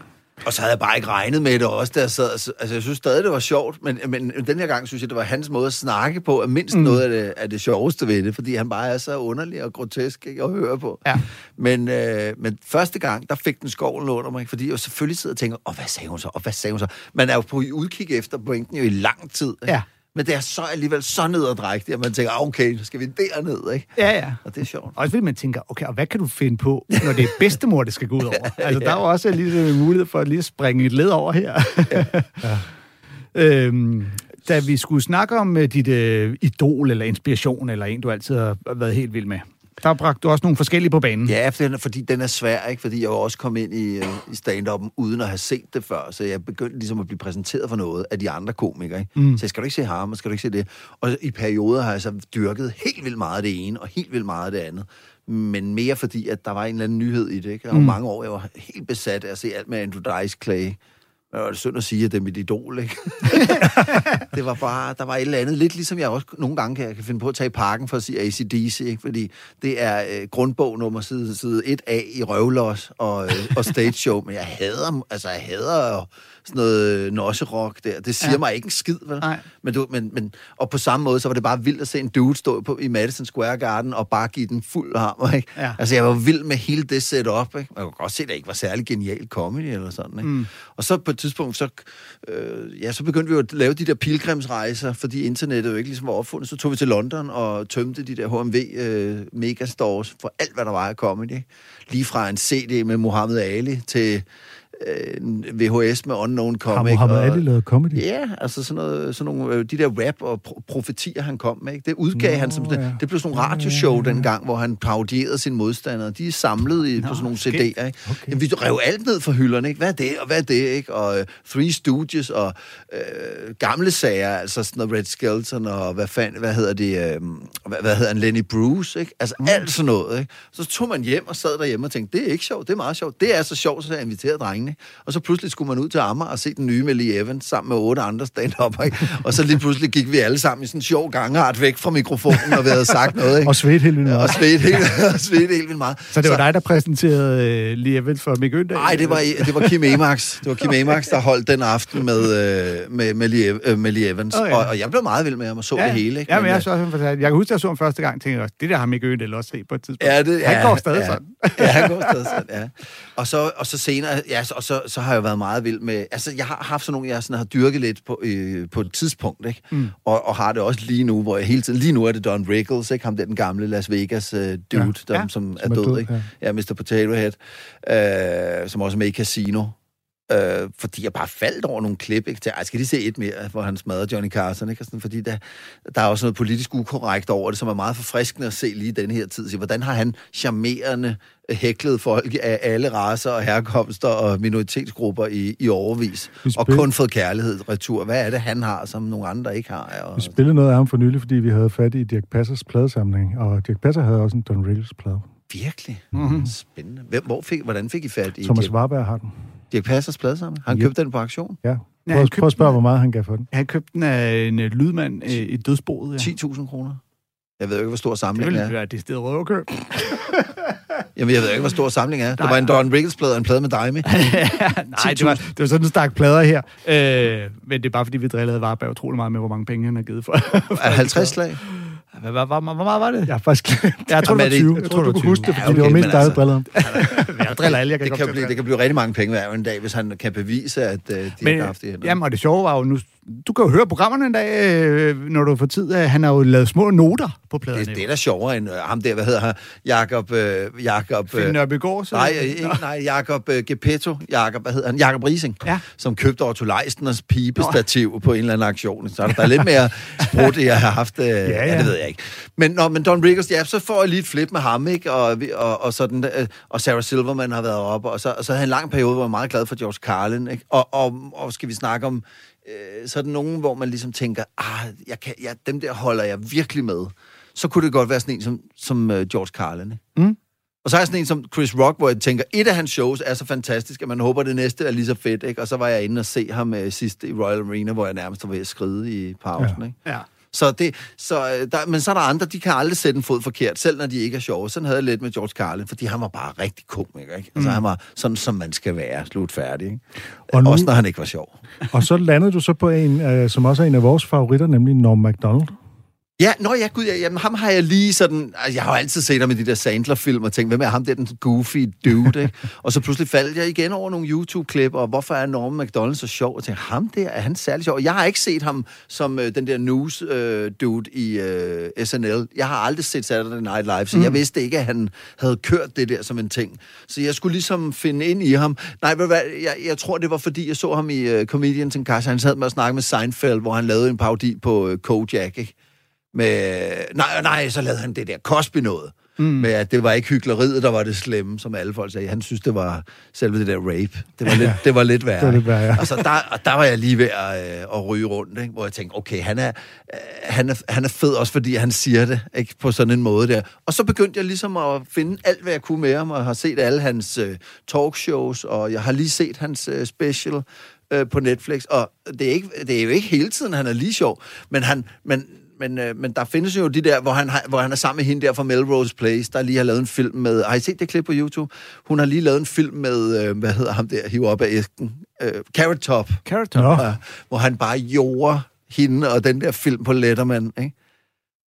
Og så havde jeg bare ikke regnet med det også, da jeg sad. Altså, jeg synes stadig, det var sjovt, men den her gang synes jeg, det var hans måde at snakke på, at mindst noget af det sjoveste ved det, fordi han bare er så underlig og grotesk, ikke, at høre på. Ja. Men første gang, der fik den skovlen under mig, fordi jeg selvfølgelig sidder og tænker, hvad sagde hun så, og hvad sagde hun så? Man er jo på udkig efter pointen jo i lang tid, ikke? Ja. Men det er så alligevel så nederdrægtigt, at man tænker, okay, så skal vi derned, ikke? Ja, ja. Og det er sjovt. Også fordi man tænker, okay, og hvad kan du finde på, når det er bedstemor, det skal gå ud over? Altså, der er jo også lige mulighed for at lige springe et led over her. Ja. Ja. Da vi skulle snakke om dit idol eller inspiration, eller en, du altid har været helt vild med, der bragte du også nogle forskellige på banen. Ja, fordi den er svær, ikke? Fordi jeg også kom ind i stand-up'en uden at have set det før, så jeg begyndte ligesom at blive præsenteret for noget af de andre komikere, ikke? Så jeg skal du ikke se ham, og skal du ikke se det. Og i perioder har jeg så dyrket helt vildt meget af det ene, og helt vildt meget af det andet. Men mere fordi, at der var en eller anden nyhed i det, ikke? Og mange år, jeg var helt besat af at se alt med Andrew Dice Clay. Det var synd at sige, at det er mit idol, ikke? Det var bare, der var et eller andet, lidt ligesom jeg også nogle gange kan finde på at tage i parken for at sige AC/DC, ikke? Fordi det er grundbog nummer side 1A i Røvlos og Stage Show, men jeg hader sådan noget nosserock der. Det siger mig ikke en skid, vel? Men på samme måde, så var det bare vildt at se en dude stå i Madison Square Garden og bare give den fuld hammer, ikke? Ja. Altså, jeg var vild med hele det setup, ikke? Man kunne godt se, at det ikke var særlig genial comedy eller sådan, ikke? Og så på tidspunkt, så begyndte vi jo at lave de der pilgrimsrejser, fordi internettet jo ikke ligesom var opfundet. Så tog vi til London og tømte de der HMV-megastores for alt, hvad der var af comedy. Lige fra en CD med Muhammad Ali til VHS med Unknown Comic. Har Muhammad Ali lavet comedy? Ja, altså sådan nogle de der rap og profetier, han kom med, ikke? Det udgav han som sådan. Det blev sådan nogle radioshow dengang, hvor han parodierede sine modstandere. De er samlet på sådan nogle CD'er, ikke? Okay. Jamen, vi rev alt ned fra hylderne, ikke? Hvad er det, og hvad er det, ikke? Og Three Stooges og gamle sager, altså sådan noget Red Skelton og hvad hedder han? Lenny Bruce, ikke? Altså alt sådan noget, ikke? Så tog man hjem og sad derhjemme og tænkte, det er ikke sjovt, det er meget sjovt. Det er så sjovt, så jeg inviterede drengene. Og så pludselig skulle man ud til Amager og se den nye med Lee Evans sammen med 8 andre stand-upper, ikke? Og så lige pludselig gik vi alle sammen i sådan en sjov gangart væk fra mikrofonen, og vi havde sagt noget, ikke? Og svedte helt vildt meget. Så det var dig, der præsenterede Lee Evans for Mick Øndag? Nej, det var Kim Emacs. Det var Kim Emacs, der holdt den aften med Lee Evans. Okay. Og jeg blev meget vild med ham og så det hele, ikke? Ja, men jeg kan huske, at jeg så ham første gang, tænkte jeg, det der har Mick Øndag også set på et tidspunkt. Han går stadig sådan. Og så senere. Ja, og så har jeg været meget vild med... Altså, jeg har haft sådan nogle, jeg sådan har dyrket lidt på et tidspunkt, ikke? Og har det også lige nu, hvor jeg hele tiden... Lige nu er det Don Rickles, ikke? Ham den gamle Las Vegas dude, som er død, ikke? Ja, ja, Mr. Potato Head, som også er med i Casino. Fordi jeg bare faldt over nogle klip, ikke? Til, skal de se et mere, hvor han smadrer Johnny Carson, ikke? Sådan, fordi der er også noget politisk ukorrekt over det, som er meget forfriskende at se lige i den her tid. Så, hvordan har han charmerende... hæklet folk af alle racer og herkomster og minoritetsgrupper i overvis. Og kun fået kærlighed retur. Hvad er det, han har, som nogle andre ikke har? Vi spillede noget af ham for nylig, fordi vi havde fat i Dirch Passers pladesamling, og Dirch Passer havde også en Don Rickles plade. Virkelig? Mm-hmm. Spændende. Hvordan fik I fat i Thomas Warberg har den. Dirch Passers pladesamling? Han købte den på auktion? Ja. Prøv at spørge, hvor meget han gav for den. Han købte den af en lydmand i dødsboet. Ja. 10.000 kroner. Jeg ved jo ikke, hvor stor samlingen er. Det ville være det sted røvekøb. Jamen, jeg ved ikke, hvor stor samling er. Det var en Don Rickles-plade og en plade med dig med. Nej, det var sådan en stak plader her. Men det er bare, fordi vi drillede Varberg utrolig meget med, hvor mange penge han har givet for. 50 slag? Hvor meget var det? Jeg har faktisk glemt. Jeg tror, det var 20. Jeg tror, du kunne huske det, fordi det var mindst, der havde drillet ham. Jeg driller alle, jeg kan godt. Det kan blive rigtig mange penge hver en dag, hvis han kan bevise, at de er kraftige. Jamen, og det sjove var jo nu... Du kan jo høre programmerne en dag, når du får tid. Han har jo lavet små noter på pladerne. Det er da sjovere end ham der, hvad hedder han? Jakob Nørbegaard? Nej, Jakob Gepetto. Jakob, hvad hedder han? Jakob Rising, som købte Otto Leisners pibestativ på en eller anden aktion. Så er der lidt mere sprut, jeg har haft. Ja, det ved jeg ikke. Men Don Rickles, så får jeg lige et flip med ham, ikke? Og sådan, og Sarah Silverman har været oppe, og så havde han en lang periode, hvor jeg var meget glad for George Carlin, ikke? Og skal vi snakke om sådan nogen, hvor man ligesom tænker, dem der holder jeg virkelig med, så kunne det godt være sådan en som George Carlin. Og så er sådan en som Chris Rock, hvor jeg tænker, et af hans shows er så fantastisk, at man håber, det næste er lige så fedt, ikke? Og så var jeg inde og se ham sidst i Royal Arena, hvor jeg nærmest var ved at skride i pausen, ikke? Ja. Men så er der andre, de kan aldrig sætte en fod forkert, selv når de ikke er sjove. Sådan havde jeg lidt med George Carlin, fordi han var bare rigtig komiker, ikke? Altså han var sådan, som man skal være, slut færdig, ikke? Og nu, også når han ikke var sjov. Og så landede du så på en, som også er en af vores favoritter, nemlig Norm Macdonald. Ja, jamen, ham har jeg lige sådan... Altså, jeg har jo altid set ham i de der Sandler-film og tænkt, hvem er ham, det er den goofy dude, ikke? Og så pludselig faldt jeg igen over nogle YouTube-klip, og hvorfor er Norm Macdonald så sjov? Og tænkte, ham der, er han særlig sjov? Jeg har ikke set ham som den der news-dude i SNL. Jeg har aldrig set Saturday Night Live, så jeg vidste ikke, at han havde kørt det der som en ting. Så jeg skulle ligesom finde ind i ham. Nej, jeg tror, det var, fordi jeg så ham i Comedians in Cars. Han sad med at snakke med Seinfeld, hvor han lavede en parodi på Kojak, ikke? Så lavede han det der Cosby-noget, med at det var ikke hykleriet, der var det slemme, som alle folk sagde. Han synes, det var selve det der rape. Det var lidt værre. Og så der var jeg lige ved at ryge rundt, ikke? Hvor jeg tænkte, okay, han er fed også, fordi han siger det, ikke? På sådan en måde der. Og så begyndte jeg ligesom at finde alt, hvad jeg kunne med ham, og har set alle hans talkshows, og jeg har lige set hans special på Netflix, og det er jo ikke hele tiden, han er lige sjov, men der findes jo de der, hvor han er sammen med hende der fra Melrose Place, der lige har lavet en film med... Har I set det klip på YouTube? Hun har lige lavet en film med, hvad hedder ham der, hiver op af æsken? Carrot Top. Carrot Top. Ja. Hvor han bare jorder hende og den der film på Letterman, ikke?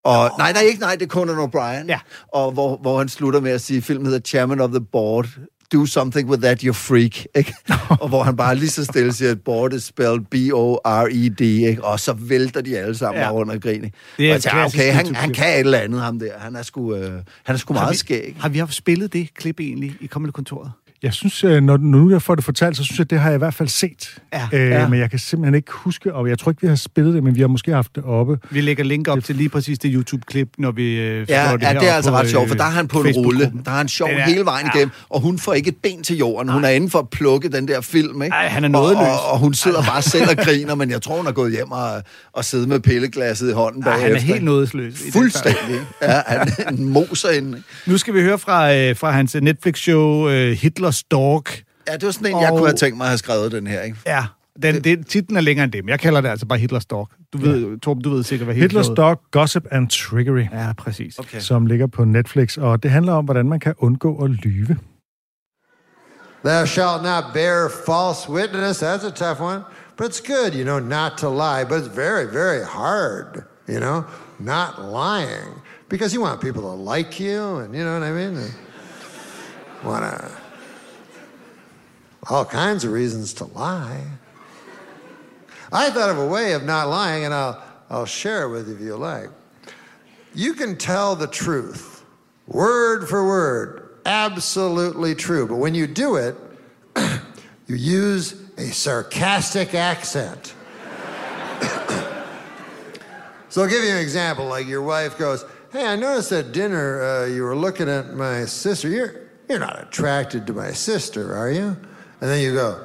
Og, nej, det er Conan O'Brien. Ja. Og hvor han slutter med at sige, filmen hedder Chairman of the Board... Do something with that, you freak, ikke? Og hvor han bare lige så stille siger, at board is spelled B-O-R-E-D, ikke? Og så vælter de alle sammen under grin, ikke? Og jeg tænker, okay, han kan et eller andet, ham der. Han er sgu meget skæg. Har vi haft spillet det klip egentlig i kommende kontoret? Jeg synes, når nu jeg får det fortalt, så synes jeg, det har jeg i hvert fald set. Ja. Men jeg kan simpelthen ikke huske, og jeg tror ikke, vi har spillet det, men vi har måske haft det oppe. Vi lægger link op til lige præcis det YouTube-klip, når vi får det her. Ja, det er altså ret sjovt, for der har han på en rulle. Der har han sjov hele vejen igennem, og hun får ikke et ben til jorden. Hun er inde for at plukke den der film, ikke? Ej, han er nådeløs. Og hun sidder bare selv og griner, men jeg tror, hun er gået hjem og sidder med pilleglasset i hånden bagefter. Han er helt nådesløs. Fuldstændig. Ja, han moser hende. Nu skal vi høre fra hans Netflix-show Hitler Stork. Ja, det var sådan en, jeg kunne have tænkt mig at have skrevet den her, ikke? Ja, titlen er længere end dem. Jeg kalder det altså bare Hitler Stork. Du ved, Torben, du ved sikkert, hvad Hitler Stork, Gossip and Trickery. Ja, præcis. Okay. Som ligger på Netflix, og det handler om, hvordan man kan undgå at lyve. Thou shalt not bear false witness. That's a tough one. But it's good, you know, not to lie. But it's very, very hard, you know, not lying. Because you want people to like you, and you know what I mean? All kinds of reasons to lie. I thought of a way of not lying, and I'll share it with you if you like. You can tell the truth, word for word, absolutely true. But when you do it, you use a sarcastic accent. So I'll give you an example. Like your wife goes, hey, I noticed at dinner you were looking at my sister. You're not attracted to my sister, are you? And then you go,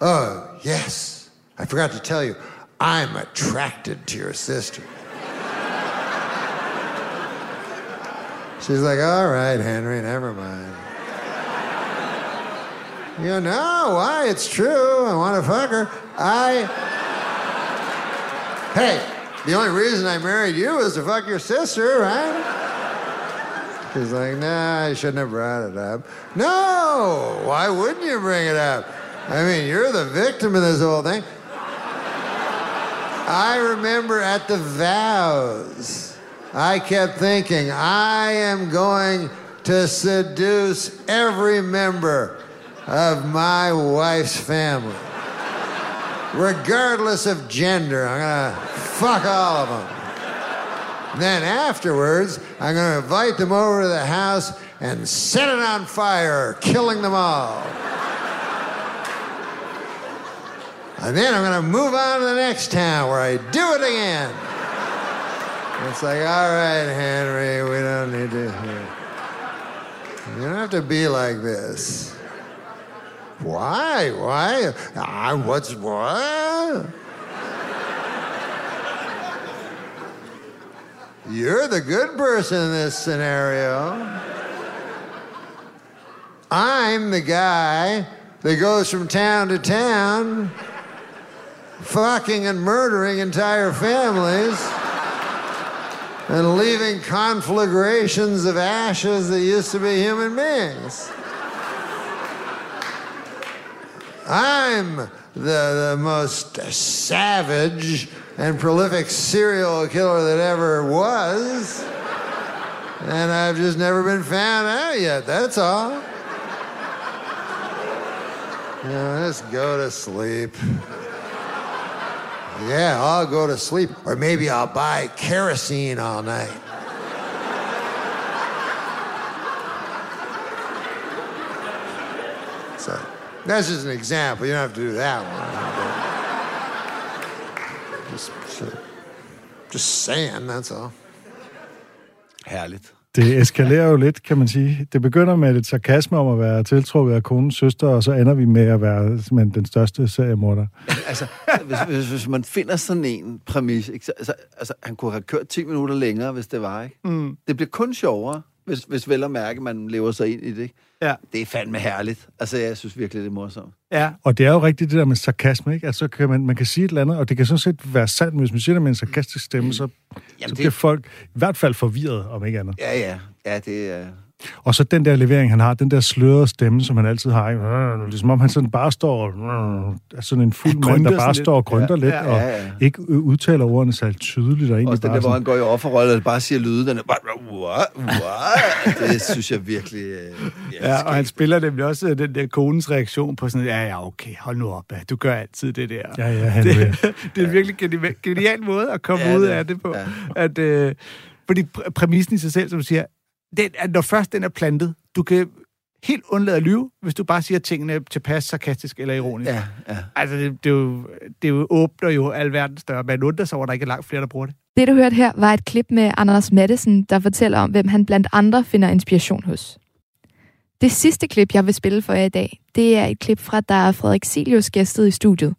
oh, yes, I forgot to tell you, I'm attracted to your sister. She's like, all right, Henry, never mind. You go, no, why? It's true. I want to fuck her. Hey, the only reason I married you is to fuck your sister, right? She's like, nah, I shouldn't have brought it up. No, why wouldn't you bring it up? I mean, you're the victim of this whole thing. I remember at the vows, I kept thinking, I am going to seduce every member of my wife's family. Regardless of gender, I'm gonna fuck all of them. And then afterwards, I'm going to invite them over to the house and set it on fire, killing them all. And then I'm going to move on to the next town where I do it again. And it's like, all right, Henry, we don't need to... You don't have to be like this. Why? Why? What's what? You're the good person in this scenario. I'm the guy that goes from town to town, fucking and murdering entire families. and leaving conflagrations of ashes that used to be human beings. I'm the most savage and prolific serial killer that ever was, and I've just never been found out yet, that's all. You know, just go to sleep. Yeah, I'll go to sleep. Or maybe I'll buy kerosene all night. So, that's just an example. You don't have to do that one. Just saying, that's all. Herligt. Det eskalerer jo lidt, kan man sige. Det begynder med et sarkasme om at være tiltrukket af konens søster, og så ender vi med at være den største seriemorder. Altså, hvis man finder sådan en præmis, ikke, altså, han kunne have kørt 10 minutter længere, hvis det var, ikke? Mm. Det bliver kun sjovere, hvis vel at mærke, man lever sig ind i det, ikke? Ja. Det er fandme herligt. Altså, jeg synes virkelig, det er morsomt. Ja, og det er jo rigtigt det der med sarkasme, ikke? Altså, kan man kan sige et eller andet, og det kan sådan set være sandt, men hvis man siger det med en sarkastisk stemme, så bliver folk i hvert fald forvirret, om ikke andet. Ja, det er... Og så den der levering, han har, den der slørede stemme, som han altid har, ikke? Ligesom om han sådan bare står, sådan en fuld mand, der bare står og grønter lidt, og ikke udtaler ordene så tydeligt. Og egentlig også den der, hvor han går i offerrollen og bare siger lyde, den er bare, det synes jeg virkelig... Ja, og han spiller nemlig også den der konens reaktion på sådan, ja, okay, hold nu op, du gør altid det der. Ja, han vil. Det er en virkelig genial måde at komme ud af det på. Fordi præmissen i sig selv, som du siger, når først den er plantet, du kan helt undlade at lyve, hvis du bare siger tingene tilpas sarkastisk eller ironisk. Ja. Altså, det åbner jo alverdens døre. Man undrer sig over, at der ikke er langt flere, der bruger det. Det, du hørte her, var et klip med Anders Matthesen, der fortæller om, hvem han blandt andre finder inspiration hos. Det sidste klip, jeg vil spille for jer i dag, det er et klip fra, da Frederik Cilius gæstede i studiet.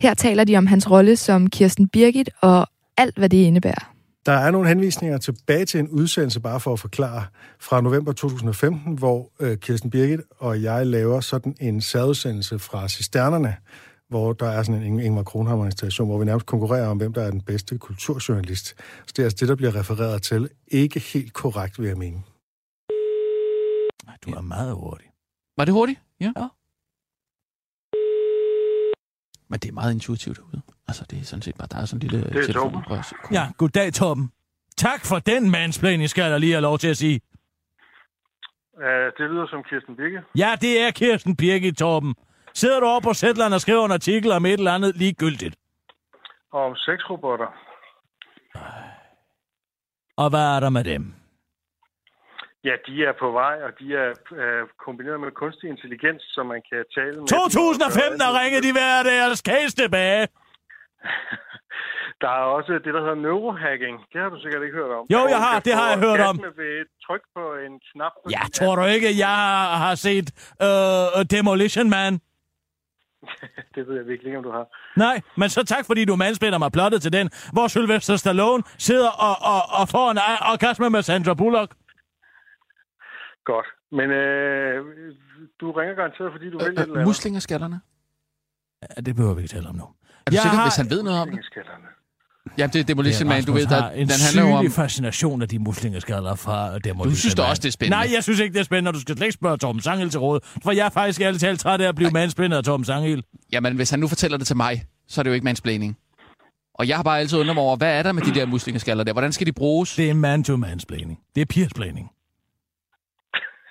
Her taler de om hans rolle som Kirsten Birgit og alt, hvad det indebærer. Der er nogle henvisninger tilbage til en udsendelse, bare for at forklare, fra november 2015, hvor Kirsten Birgit og jeg laver sådan en særudsendelse fra Cisternerne, hvor der er sådan en Ingmar Kronhammer-installation, hvor vi nærmest konkurrerer om, hvem der er den bedste kulturjournalist. Så det er altså det, der bliver refereret til. Ikke helt korrekt, vil jeg mene. Du er meget hurtig. Var det hurtigt? Ja. Men det er meget intuitivt herude. Altså, det er sådan set bare, der er sådan en lille... Det er Torben. Ja, goddag, Torben. Tak for den mansplaining, skal jeg lige have lov til at sige. Det lyder som Kirsten Birgit. Ja, det er Kirsten Birgit, Torben. Sidder du over på Zetland og skriver en artikel om et eller andet ligegyldigt? Og om sexrobotter. Og hvad er der med dem? Ja, de er på vej, og de er kombineret med kunstig intelligens, som man kan tale med... 2015 ringede de hver deres case tilbage. Der er også det, der hedder neurohacking. Det har du sikkert ikke hørt om. Jo, jeg har. Det har jeg hørt om. Ved tryk på en knap. Ja, tror du ikke, jeg har set Demolition Man? Det ved jeg virkelig ikke, om du har. Nej, men så tak, fordi du mandspænder mig plottet til den, hvor Sylvester Stallone sidder og får en orgasme med Sandra Bullock. Godt. Men du ringer garanteret, fordi du vil et eller andet. Muslingerskallerne? Ja, det behøver vi ikke tale om nu. Er du sikker, hvis han ved noget om det? Ja, det er Demolition Man, du ved. Der en sygelig fascination af de muslingeskaller fra Demolition Man. Du synes da også, det er spændende? Nej, jeg synes ikke, det er spændende, og du skal slet ikke spørge Tom Sanghel til råd. For jeg er faktisk ærligt talt træt af at blive mandspændet af Tom Sanghel. Jamen, hvis han nu fortæller det til mig, så er det jo ikke mansplaining. Og jeg har bare altid undret mig over, hvad er der med de der muslingeskaller der? Hvordan skal de bruges? Det er man-to-mansplaining. Det er peersplaining.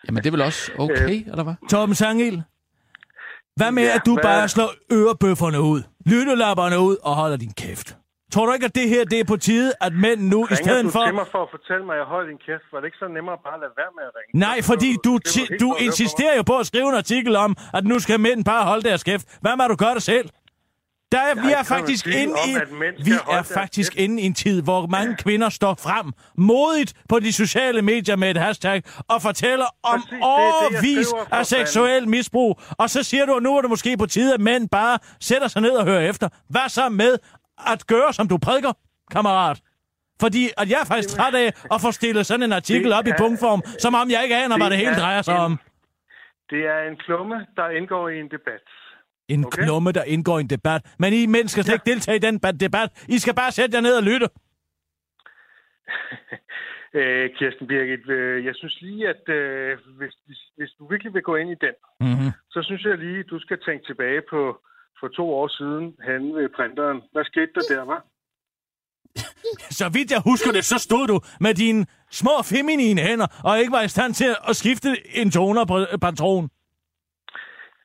Jamen, det er vel også okay, eller hvad? Tom Sanghel? Hvad med, at du bare slår ørebøfferne ud, lyttelapperne ud og holder din kæft? Tror du ikke, at det her det er på tide, at mænd nu i stedet for... Ringer du til mig for at fortælle mig, at jeg holder din kæft? Var det ikke så nemmere bare at lade være med at ringe? Nej, fordi du insisterer jo på at skrive en artikel om, at nu skal mænd bare holde deres kæft. Hvad med, at du gør det selv? Vi er faktisk inde i en tid, hvor mange kvinder står frem modigt på de sociale medier med et hashtag og fortæller om overvis af seksuel misbrug. Og så siger du, at nu er det måske på tide, at mænd bare sætter sig ned og hører efter. Hvad så med at gøre, som du prædiker, kammerat? Fordi at jeg er faktisk træt af at få stillet sådan en artikel op i punktform, som om jeg ikke aner, hvad det hele drejer sig om. Det er en klumme, der indgår i en debat. En klumme, der indgår i en debat. Men I mennesker skal slet ikke deltage i den debat. I skal bare sætte jer ned og lytte. Kirsten Birgit, jeg synes lige, at hvis du virkelig vil gå ind i den, mm-hmm. så synes jeg lige, at du skal tænke tilbage på for 2 år siden henne ved printeren. Hvad skete der der, hva'? Så vidt jeg husker det, så stod du med dine små feminine hænder og ikke var i stand til at skifte en tonerpatron.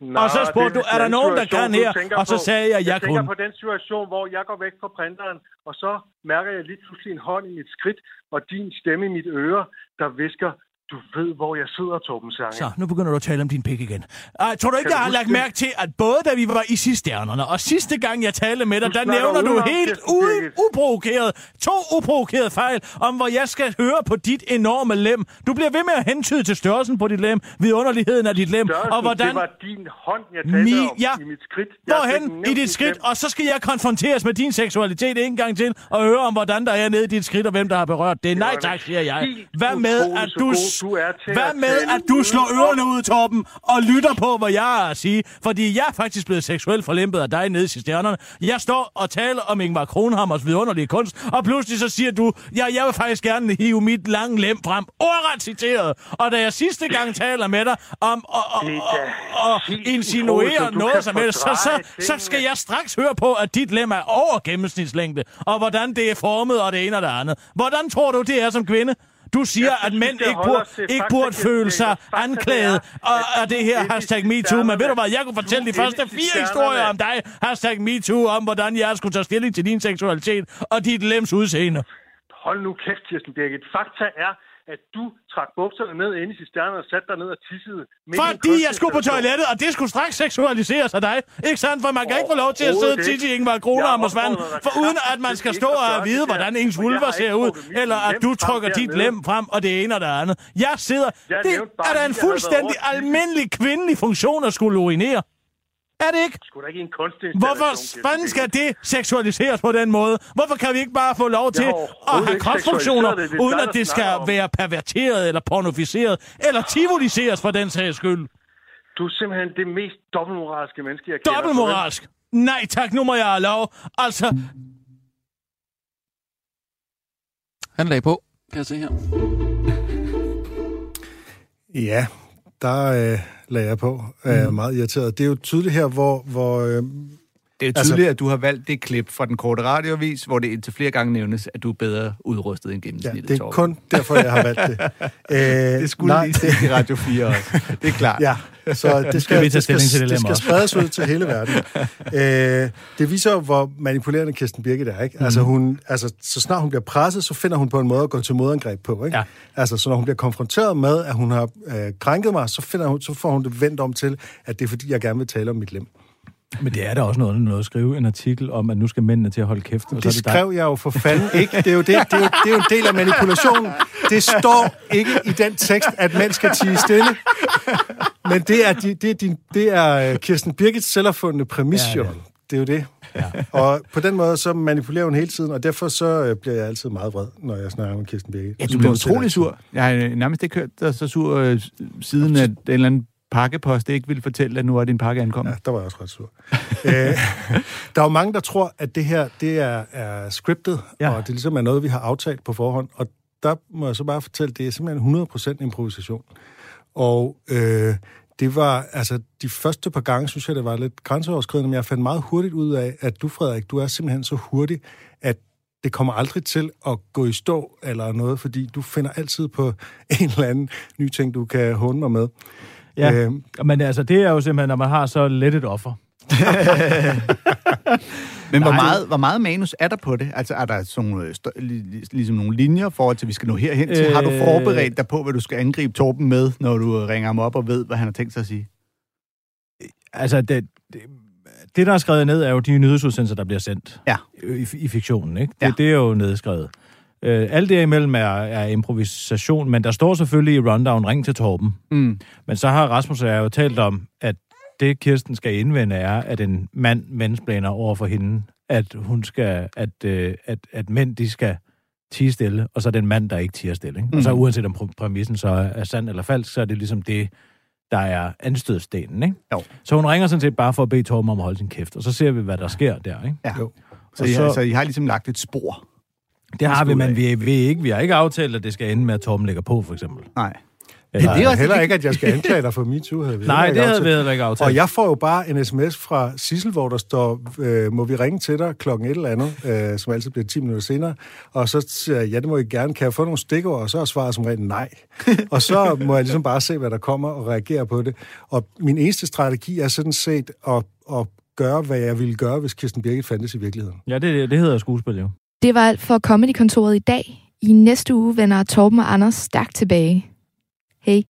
Og så spurgte du, er der nogen, der kan her? Og så sagde jeg, jeg tænker på den situation, hvor jeg går væk fra printeren, og så mærker jeg lige pludselig en hånd i mit skridt, og din stemme i mit øre, der visker, du ved, hvor jeg sidder, Torben Sanghel. Så, nu begynder du at tale om din pik igen. Tror du ikke, jeg har lagt mærke til, at både da vi var i Cisternerne, og sidste gang jeg talte med dig, der nævner du helt to uprovokerede fejl, om hvor jeg skal høre på dit enorme lem. Du bliver ved med at hentyde til størrelsen på dit lem, vidunderligheden af dit lem, og hvordan... Det var din hånd, jeg talte om i mit skridt. Hvorhen i dit skridt, og så skal jeg konfronteres med din seksualitet en gang til, og høre om, hvordan der er nede i dit skridt, og hvem der har berørt det. Nej tak, siger jeg. Hvad med, at du... Hvad med, at du slår ørerne ud, Torben, og lytter på, hvad jeg har at sige? Fordi jeg er faktisk blevet seksuelt forlæmpet af dig nede i Cisternerne. Jeg står og taler om Ingmar Kronhammers vidunderlige kunst, og pludselig så siger du, ja, jeg vil faktisk gerne hive mit lange lem frem. Ordret citeret! Og da jeg sidste gang taler med dig om at insinuere noget som helst, så skal jeg straks høre på, at dit lem er over gennemsnitslængde, og hvordan det er formet, og det ene og det andet. Hvordan tror du, det er som kvinde? Du siger, at mænd ikke burde føle sig anklaget af det her #MeToo. Men ved du hvad, jeg kunne fortælle de første 4 historier om dig, #MeToo, om hvordan jeg skulle tage stilling til din seksualitet og dit lems udseende. Hold nu kæft, Kirsten Birgit. Fakta er, at du trak bukserne ned inde i Cisternerne og satte dig ned og tissede. Fordi jeg skulle på toilettet, og det skulle straks seksualiseres af dig. Ikke sandt? For man kan ikke få lov til at sidde og tisse i Ingmar Kronhammers vand, for uden at man skal stå og vide, hvordan ens vulva ser ud, eller at du trykker dit lem frem, og det ene og det andet. Jeg sidder... Det er da en fuldstændig almindelig kvindelig funktion at skulle urinere. Er det ikke? Hvorfor fanden skal det seksualiseres på den måde? Hvorfor kan vi ikke bare få lov til at have kropsfunktioner, uden at det skal være perverteret, eller pornoficeret, eller tivoliseres for den sags skyld? Du er simpelthen det mest dobbeltmoralske menneske, jeg kender. Dobbeltmoralsk? Nej tak, nu må jeg have lov. Altså... Han lagde på. Kan jeg se her? Ja... Der lagde jeg på. Jeg er meget irriteret. Det er jo tydeligt her, hvor det er tydeligt, altså, at du har valgt det klip fra den korte radioavis, hvor det indtil flere gange nævnes, at du er bedre udrustet end gennemsnittet. Ja, det er Torben. Kun derfor, jeg har valgt det. Det skulle lige stilles i Radio 4 også. Det er klart. Ja, så det skal, det skal spredes ud til hele verden. Det viser jo, hvor manipulerende Kirsten Birgit er, ikke? Altså, så snart hun bliver presset, så finder hun på en måde at gå til modangreb på, ikke? Ja. Altså, så når hun bliver konfronteret med, at hun har krænket mig, så får hun det vendt om til, at det er fordi, jeg gerne vil tale om mit lem. Men det er da også noget at skrive en artikel om, at nu skal mændene til at holde kæft. Og det skrev jeg jo for fanden ikke. Det er jo det er jo en del af manipulationen. Det står ikke i den tekst, at mænd skal tie stille. Men det er Kirsten Birgits selvopfundne præmis, jo. Det er jo det. Ja. Og på den måde, så manipulerer hun hele tiden, og derfor så bliver jeg altid meget vred, når jeg snakker om Kirsten Birgit. Ja, du bliver utrolig sur. Jeg har nærmest ikke hørt dig så sur siden, at en eller anden pakkepost ikke ville fortælle, at nu er din pakke ankommet. Ja, der var jeg også ret sur. Der er jo mange, der tror, at det her det er scriptet, ja. Og det ligesom er noget, vi har aftalt på forhånd. Og der må jeg så bare fortælle, det er simpelthen 100% improvisation. Og det var, altså de første par gange, synes jeg, det var lidt grænseoverskridende, men jeg fandt meget hurtigt ud af, at du, Frederik, du er simpelthen så hurtig, at det kommer aldrig til at gå i stå eller noget, fordi du finder altid på en eller anden ny ting, du kan håne mig med. Ja, men altså, det er jo simpelthen, når man har så let et offer. Men hvor meget manus er der på det? Altså, er der sådan, ligesom nogle linjer forhold til, vi skal nå herhen til? Har du forberedt dig på, hvad du skal angribe Torben med, når du ringer ham op og ved, hvad han har tænkt sig at sige? Altså, det der er skrevet ned, er jo de nyhedsudsendelser, der bliver sendt i fiktionen, ikke? Ja. Det er jo nedskrevet. Alt det imellem er improvisation, men der står selvfølgelig i rundown, ring til Torben. Mm. Men så har Rasmus og jeg jo talt om, at det Kirsten skal indvende er, at en mand mansplaner over for hende, at hun skal, at mænd de skal tie stille, og så er det en mand, der ikke tier stille. Ikke? Og så uanset om præmissen så er sand eller falsk, så er det ligesom det, der er anstødstenen. Ikke? Jo. Så hun ringer sådan set bare for at bede Torben om at holde sin kæft, og så ser vi, hvad der sker der. Ikke? Ja. Så I har ligesom lagt et spor. Det har vi, men vi har ikke aftalt, at det skal ende med, at Torben lægger på, for eksempel. Nej. Eller, det er også heller ikke, at jeg skal anklage dig for MeToo. Nej, det havde vi heller ikke aftalt. Og jeg får jo bare en sms fra Sissel, hvor der står, må vi ringe til dig klokken et eller andet, som altid bliver 10 minutter senere. Og så siger jeg, ja, det må I gerne. Kan jeg få nogle stikord? Og så er svaret som regel nej. Og så må jeg ligesom bare se, hvad der kommer og reagere på det. Og min eneste strategi er sådan set at gøre, hvad jeg ville gøre, hvis Kirsten Birgit fandtes i virkeligheden. Ja, det hedder skuespil, jo. Det var alt for Comedy-kontoret i dag. I næste uge vender Torben og Anders stærkt tilbage. Hej.